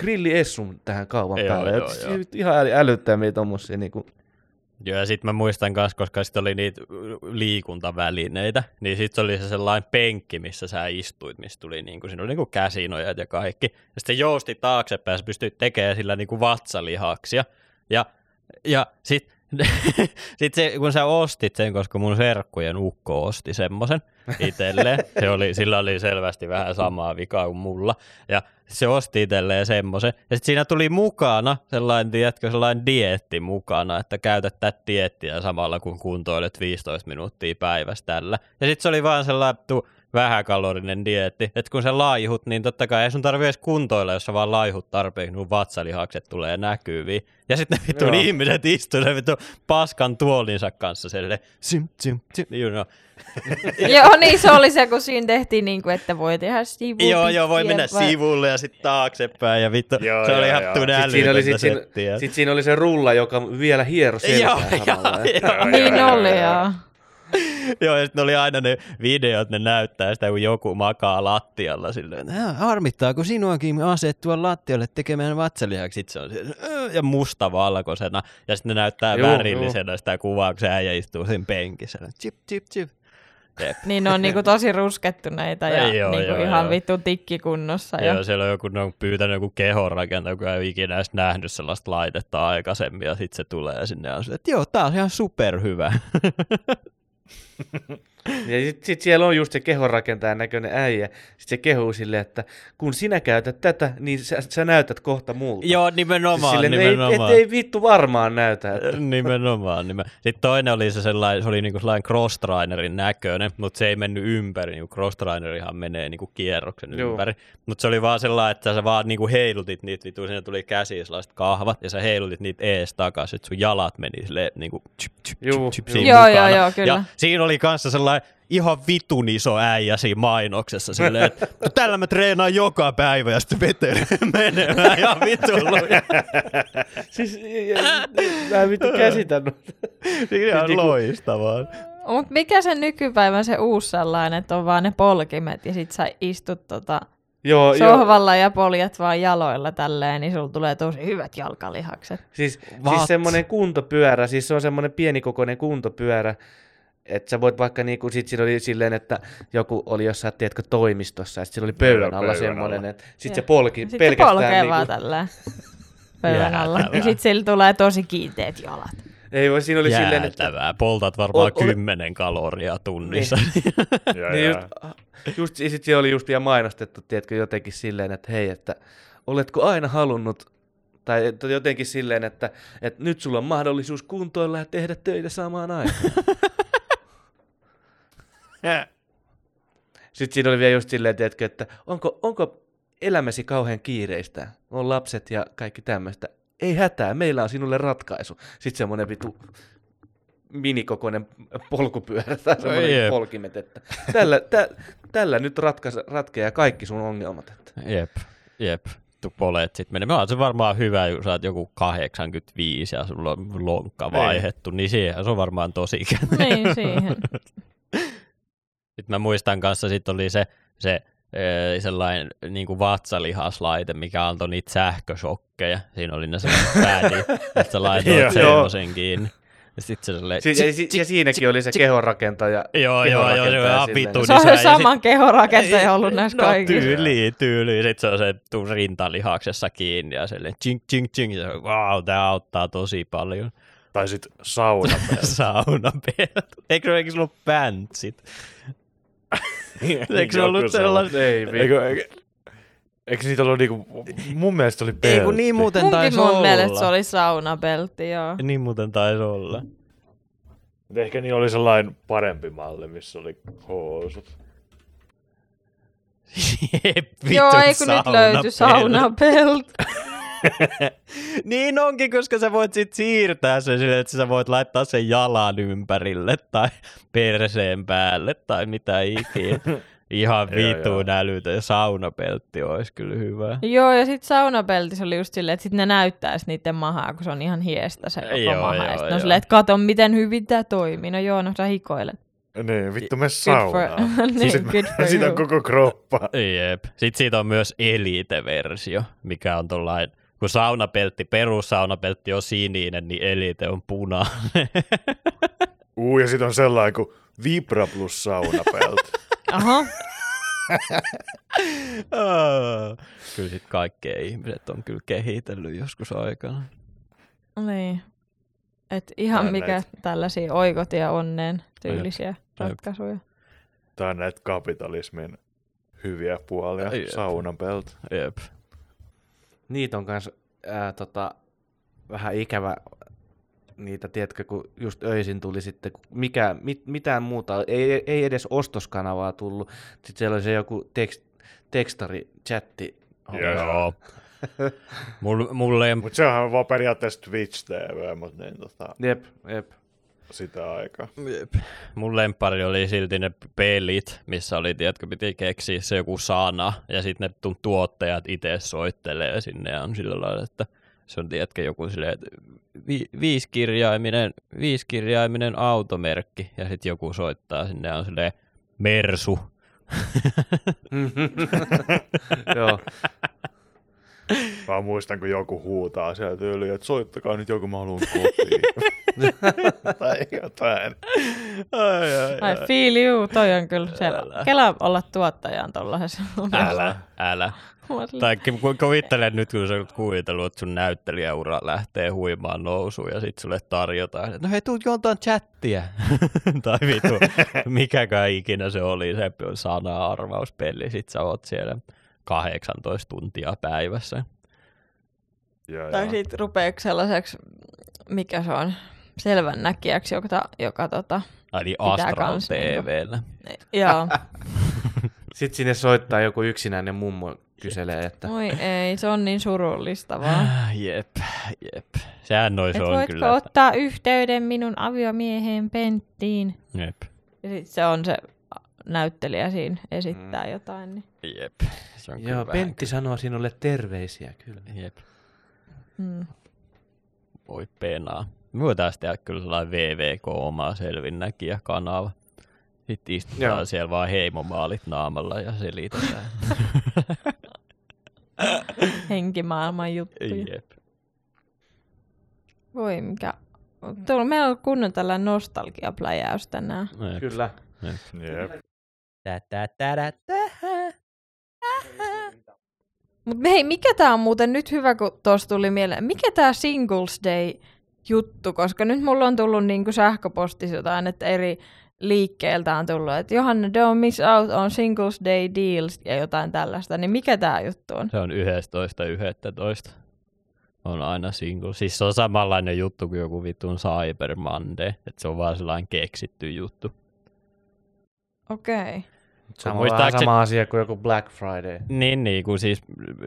grilliessun tähän kaupan päälle. Joo. Ihan älyttömiä tommosia niinku. Joo, ja sitten mä muistan kanssa, koska sitten oli niitä liikuntavälineitä, niin sitten oli se sellainen penkki, missä sä istuit, missä tuli niinku, siinä oli niinku käsinojat ja kaikki. Ja sitten jousti taaksepäin, sä pystyit tekemään sillä niinku vatsalihaksia. Ja sitten se, kun sä ostit sen, koska mun serkkujen ukko osti semmoisen itselleen, sillä oli selvästi vähän samaa vikaa kuin mulla, ja se osti itselleen semmoisen, ja sitten siinä tuli mukana sellainen dieetti mukana, että käytät tätä dieettiä samalla, kun kuntoilet 15 minuuttia päivässä tällä, ja sitten se oli vaan sellainen vähäkalorinen dieetti, että kun sä laihut, niin totta kai ei sun tarvitse edes kuntoilla, jos sä vaan laihut tarpeeksi, niin vatsalihakset tulee näkyviin. Ja sitten ne vitun ihmiset istuivat ne vitun paskan tuolinsa kanssa silleen, you know. Joo, niin se oli se, kun siinä tehtiin niin kuin, että voi tehdä sivuun. Joo, voi mennä sivulle ja sitten taaksepäin ja vittu, se oli ihan älytöntä settiä. Sitten siinä oli se rulla, joka vielä hiero selkää samalla. Niin oli, joo. Joo, ja sitten oli aina ne videot, ne näyttää sitä, kun joku makaa lattialla silleen, harmittaa, kun sinuakin asettua lattialle tekemään vatsalihaksi, sit se on ja mustavalkoisena, ja sitten ne näyttää värillisenä sitä kuvaa, kun se äijä istuu siinä penkissä, chip, chip, chip. Niin on niinku tosi ruskettuneita ja niinku ihan vittu tikkikunnossa. Joo, siellä on joku, ne on pyytänyt joku kehonrakentaja, joka ei ole ikinä edes nähnyt sellaista laitetta aikaisemmin, ja sitten se tulee sinne ja on silleen, että joo, tää on ihan superhyvä. Ja sit siellä on just se kehonrakentajan näköinen äijä. Sit se kehuu silleen, että kun sinä käytät tätä, niin sä näytät kohta multa. Joo, nimenomaan. Ei vittu varmaan näytä. Että. Nimenomaan. Sitten toinen oli se oli niinku sellainen cross-trainerin näköinen, mutta se ei mennyt ympäri. Niinku cross-trainerihan menee niinku kierroksen ympäri. Mutta se oli vaan sellainen, että sä vaan niinku heilutit niitä vittu. Siinä tuli käsiin sellaiset kahvat ja sä heilutit niitä ees takaisin. Sun jalat meni silleen niinku chip siinä kyllä. Ja siinä oli kanssa sellainen ihan vitun iso äijä siinä mainoksessa silleen, että tällä mä treenaan joka päivä ja sitten vetelen menemään ihan vitun lujaa. Siis mä en vittu käsitänyt. Ihan loistavaa. Mut mikä se nykypäivän se uusi sellainen, että on vaan ne polkimet ja sit sä istut sohvalla ja poljat vaan jaloilla tälleen, niin sulla tulee tosi hyvät jalkalihakset. Siis semmonen kuntopyörä, siis se on semmonen pienikokoinen kuntopyörä. Että sä voit vaikka niinku, sit siinä oli silleen, että joku oli jossain, tiedätkö, toimistossa, ja sit siinä oli pöydän alla semmoinen, että sit se polki sit pelkästään niinku. Sit se polkee vaan tällään pöydän alla, ja sit sillä tulee tosi kiinteät jalat. Ei voi, siinä oli silleen, että poltat varmaan 10 kaloria tunnissa. Niin. Sit siellä oli just ihan mainostettu, tiedätkö, jotenkin silleen, että hei, että oletko aina halunnut. Tai jotenkin silleen, että nyt sulla on mahdollisuus kuntoilla ja tehdä töitä samaan aikaan. Sitten siinä oli vielä just silleen, tiedätkö, että onko elämäsi kauhean kiireistä? On lapset ja kaikki tämmöistä. Ei hätää, meillä on sinulle ratkaisu. Sitten semmoinen vitu minikokoinen polkupyörä tai semmoinen polkimet, että tällä nyt ratkeaa kaikki sun ongelmat. Jep. Polet sitten menee. On se varmaan hyvä, kun sä oot joku 85 ja sulla on lonkka vaihdettu, niin siihen se on varmaan tosi ikäinen. Niin, siihen. Sitten mä muistan kanssa, sitten oli se sellainen niin kuin vatsalihaslaite, mikä antoi niitä sähköshokkeja. Siinä oli ne sellaiset pädit, että sä laitoit semmoisen kiinni. Ja siinäkin oli se kehonrakentaja. Joo, vittu. Se on saman kehonrakentaja ollut näissä kaikissa. No tyyli. Sitten se on se rintalihaksessa kiinni ja silleen ching. Vau, tää auttaa tosi paljon. Tai sit saunapelto. Eikö sulla ollut pantsit? Eikö se ollut sellaiset? Eikö niitä ollut niinku, mun mielestä oli peltti. Eiku niin muuten taisi olla. Mun mielestä se oli saunapeltti, joo. Niin muuten taisi olla. Mutta ehkä niin oli sellainen parempi malli, missä oli housut. Jep, vittu, joo, ei kun nyt löytyi saunapelt. Niin onkin, koska sä voit sit siirtää sen silleen, että sä voit laittaa sen jalan ympärille tai perseen päälle tai mitä ikinä. Ihan vitun älytä ja saunapeltti olisi kyllä hyvä. Joo, ja sit saunapeltis oli just silleen, että sit ne näyttäis niiden mahaa, kun se on ihan hiestä se koko maha. Ja sit on silleen, että kato miten hyvin tää toimii. No joo, no sä hikoilet. Niin, vittu me saunaan. Siitä on koko kroppa. Jep. Sitten siitä on myös Elite-versio, mikä on tuollainen, kun saunapeltti, perussaunapeltti on sininen, niin Elite on punainen. Ja sitten on sellainen kuin Vibra plus saunapeltti. Aha. Kyllä sitten kaikkea ihmiset on kyllä kehitellyt joskus aikana. Niin. Että ihan tai mikä tällaisia oikotia onneen tyylisiä ratkaisuja. Tämä on näitä kapitalismin hyviä puolia, saunapelta. Jep. Niitä on kans vähän ikävä niitä, tiedätkö, kun just öisin tuli sitten, mitään muuta, ei edes ostoskanavaa tullut. Sitten siellä oli se joku tekstari-chatti. Joo. Mutta sehän on vaan periaatteessa Twitch TV, mutta niin Jep. Sitä aikaa. Jep. Mun lemppari oli silti ne pelit, missä oli, tiedätkö, piti keksiä se joku sana, ja sitten ne tuottajat itse soittelee sinne, ja on sillä lailla, että se on, tiedätkö, joku silleen, että viiskirjaiminen automerkki, ja sitten joku soittaa sinne, ja on silleen, Mersu. Joo. Mä muistan, kun joku huutaa sieltä yli, että soittakaa nyt joku, mä haluun kotiin. Tai jotain. I feel you, toi on kyllä selvä. Kela olla tuottajaan tollaisessa. Älä. Tai kovittelen nyt, kun sä oot kuvitellut, että sun näyttelijäura lähtee huimaan nousuun ja sit sulle tarjotaan, että no hei, tuu jontain chattia. Tai vitu, mikäkään ikinä se oli, se sana-arvauspeli, sit sä oot siellä 18 tuntia päivässä. Tai sitten rupeeko sellaiseksi, mikä se on, selvännäkijäksi, joka eli Astral TV:llä. Joo. Sitten sinne soittaa joku yksinäinen mummo, kyselee, että oi ei, se on niin surullista vaan. Jep. Sehän noin se on voitko kyllä. Voitko ottaa yhteyden minun aviomieheen Penttiin? Jep. Ja sitten se on se näyttelijä siinä esittää jotain. Niin. Jep. Joo, Pentti sanoo sinulle terveisiä kyllä. Jep. Voi penaa. Me voitaisiin tehdä kyllä sellainen VVK-omaa selvinnäkijäkanava. Sitten istutaan siellä vaan heimomaalit naamalla ja selitetään. Henkimaailman juttuja. Jep. Voi mikä. Meillä on kunnon tällainen nostalgiapläjäys tänään. Jep. Kyllä. Jep. Mutta hei, mikä tää on muuten nyt hyvä, kun tuossa tuli mieleen, mikä tää Singles Day-juttu, koska nyt mulla on tullut niinku sähköpostissa jotain, että eri liikkeeltä on tullut, että Johanna, don't miss out on Singles Day deals ja jotain tällaista, niin mikä tää juttu on? Se on 11.11. On aina single. Siis se on samanlainen juttu kuin joku vitun Cyber Monday, että se on vaan sellainen keksitty juttu. Okei. Okay. Sama asia kuin joku Black Friday. Niin kun siis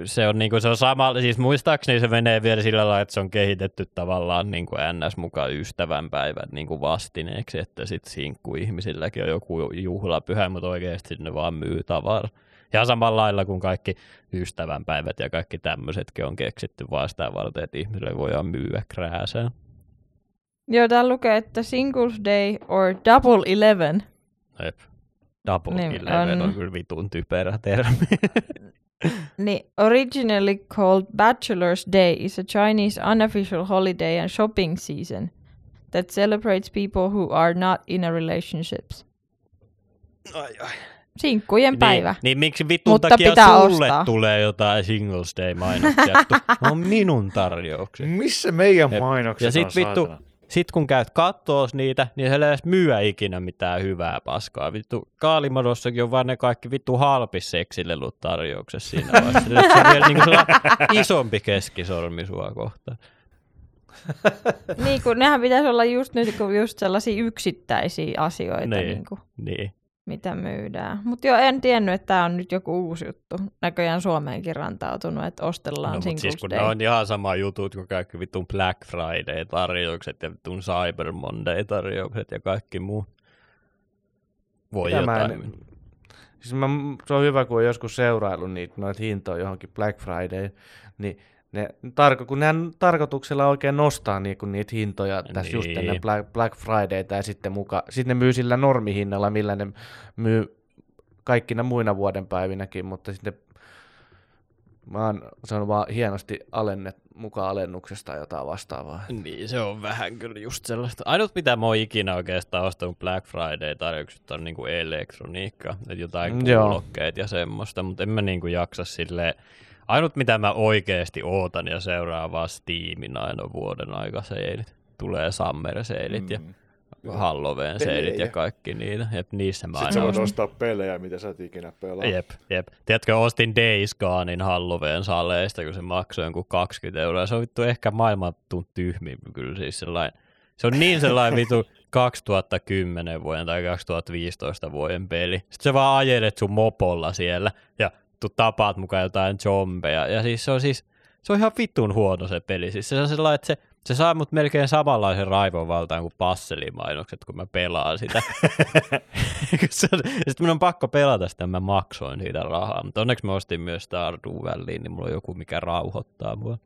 se on niinku se on sama, siis muistaakseni se menee vielä sillä lailla, että se on kehitetty tavallaan niinku NS mukaan ystävänpäivän niinku vastineeksi, että sit sinkku ihmisilläkin on joku juhlapyhä, mutta oikeesti ne vaan myy tavaraa. Ja samalla lailla kuin kaikki ystävänpäivät ja kaikki tämmöisetkin on keksitty vaan sitä varten, että ihmisille voidaan myyä krääsää. Joo, täällä lukee, että Singles Day or Double 11. Jep. Double 11 on kyllä vitun typerä termi. Niin, originally called Bachelor's Day is a Chinese unofficial holiday and shopping season that celebrates people who are not in a relationship. Sinkkujen päivä. Niin miksi vitun mutta takia sulle ostaa. Tulee jotain Singles Day-mainoksia? On minun tarjoukset. Missä meidän mainokset ja on saatana? Sitten kun käyt kattoos niitä, niin se ei edes myyä ikinä mitään hyvää paskaa. Vittu, Kaalimadossakin on vaan ne kaikki vittu halpisseksilellut tarjouksessa siinä vaiheessa. Se on vielä niin kuin isompi keskisormi sua kohtaan. Niin kuin nehän pitäisi olla just nyt kun just sellaisia yksittäisiä asioita, niin. Mitä myydään. Mutta joo, en tiennyt, että tämä on nyt joku uusi juttu. Näköjään Suomeenkin rantautunut, että ostellaan Singles Day. No mutta siis kun ne on ihan sama jutut kuin kaikki vitun Black Friday-tarjoukset ja vitun Cyber Monday-tarjoukset ja kaikki muu. Voi jotain. Siis se on hyvä, kun on joskus seuraillut noita hintoja johonkin Black Friday, niin kun nehän tarkoituksella oikein nostaa niitä hintoja tässä just ennen Black Fridayta ja sitten ne myy sillä normihinnalla, millä ne myy kaikkina muina vuodenpäivinäkin, mutta sitten se on vaan hienosti mukaan alennuksesta jotain vastaavaa. Niin, se on vähän kyllä just sellaista. Ainut mitä mä oon ikinä oikeastaan ostanut Black Friday-tarjoukset on niinku elektroniikka, että jotain kuulokkeet ja semmoista, mutta en mä niinku jaksa silleen. Ainut mitä mä oikeesti ootan ja seuraan vaan Steamin aina vuoden aikaseilit. Tulee Summer-seilit ja Halloween-seilit ja kaikki niitä. Jep, niissä mä aina ostan. Sitten sä ostaa pelejä, mitä sä et ikinä pelaa. Jep. Tiedätkö, ostin Days Gonein Halloween-saleista, kun se maksoi jonkun 20 €. Se on vittu ehkä maailmantun tyhmin kyllä siis sellainen. Se on niin sellainen vittu 2010 vuoden tai 2015 vuoden peli. Sitten sä vaan ajelet sun mopolla siellä ja tapaat mukaan jotain zombeja, ja siis se on ihan vitun huono se peli. Siis se on sellainen, että se saa mut melkein samanlaisen raivon valtaan kuin passelimainokset, kun mä pelaan sitä. Sitten mun on pakko pelata sitä, mä maksoin siitä rahaa, mutta onneksi mä ostin myös Stardew Valleyin, niin mulla on joku, mikä rauhoittaa mua.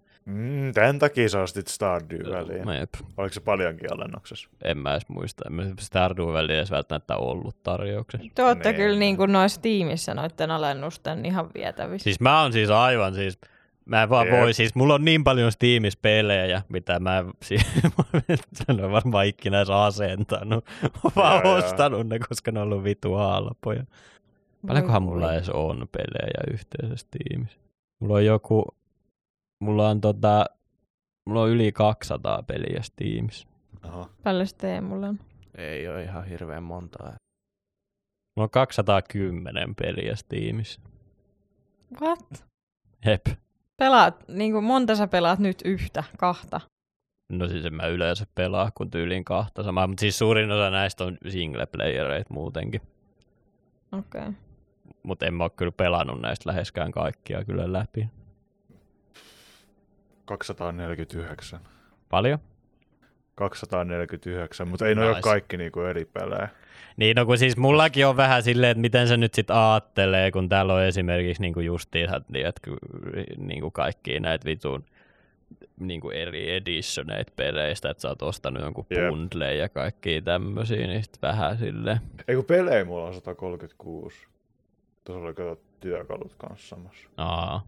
Tämän takia sä ostit Stardew Valleyin. Oliko se paljonkin alennuksessa? En mä edes muista. En mä Stardew Valley edes välttämättä ollut tarjouksessa. Te ootte kyllä niin kuin noissa tiimissä noitten alennusten ihan vietävissä. Siis mä oon siis aivan siis. Mä en vaan voi, siis mulla on niin paljon Steam-pelejä, mitä mä en ole varmaan ikinä edes asentanut. Mä vaan ostanut ne, koska ne on ollut vitu halpoja. Paljonkohan mulla edes on pelejä yhteisessä tiimissä? Mulla on joku. Mulla on yli 200 peliä Steamissa. Paljon Steamulla on? Ei ole ihan hirveän montaa. Mulla on 210 peliä Steamissa. What? Jep. Pelaat, niin kuin monta sä pelaat nyt yhtä, kahta? No siis en mä yleensä pelaa kuin tyyliin kahta samaa, mutta siis suurin osa näistä on singleplayereita muutenkin. Okei. Okay. Mutta en mä oo kyllä pelannut näistä läheskään kaikkia kyllä läpi. 249. Paljon? 249, mutta ei ne ole kaikki niinku eri pelejä. Niin, no kun siis mullakin on vähän silleen, että miten se nyt sit aattelee, kun täällä on esimerkiksi niinku justiin, että niinku kaikki näitä vitun niinku eri editioneita peleistä, että sä oot ostanut jonkun bundleen ja kaikkia tämmösiä, niin sit vähän silleen. Ei kun pelejä mulla on 136. Tuossa oli kato työkalut kanssa samassa. Aa.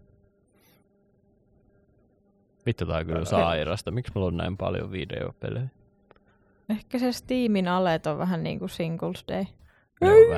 Vittu, tää on kyllä sairasta. Miksi mulla on näin paljon videopelejä? Ehkä se Steamin alet on vähän niinku Singles Day.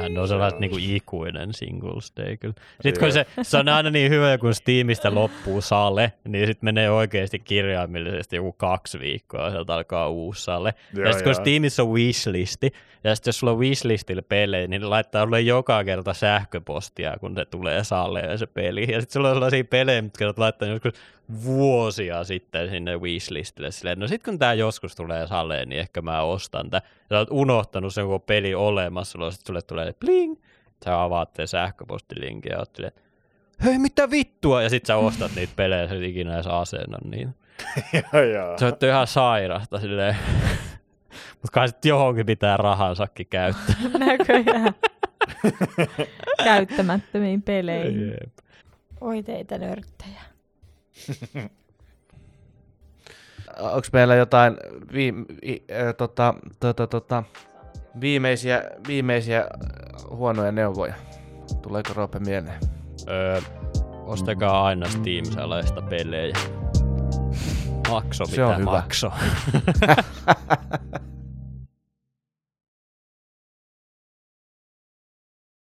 Ne on sellainen niinku ikuinen Singles Day kyllä. Sitten kun se on aina niin hyvä, kun Steamista loppuu sale, niin sitten menee oikeasti kirjaimellisesti joku 2 viikkoa ja sieltä alkaa uusi sale. Ja sitten kun Steamissa on wishlisti, ja sitten jos sulla on wishlistillä pelejä, niin laittaa sulle joka kerta sähköpostia, kun se tulee saleen se peli. Ja sitten sulla on sellaisia pelejä, mitkä olet laittanut joskus vuosia sitten sinne wishlistille. Silleen, no sit kun tää joskus tulee saleen, niin ehkä mä ostan tää. Ja sä oot unohtanut sen, kun peli olemassa, jolloin sulle tulee bling, sä avaat sen sähköpostilinkin ja oot silleen, hei mitä vittua, ja sit sä ostat niitä pelejä, sä et ikinä edes asennan niitä. Se on ihan sairasta silleen. Mut kai sit johonkin pitää rahansakin käyttää. Näköjään. Käyttämättömiin peleihin. Jeep. Oi teitä nörttejä. Onko meillä jotain viimeisiä huonoja neuvoja? Tuleeko Roope mieleen? Ostakaa aina Steam-saleista pelejä. Makso pitää maksoa.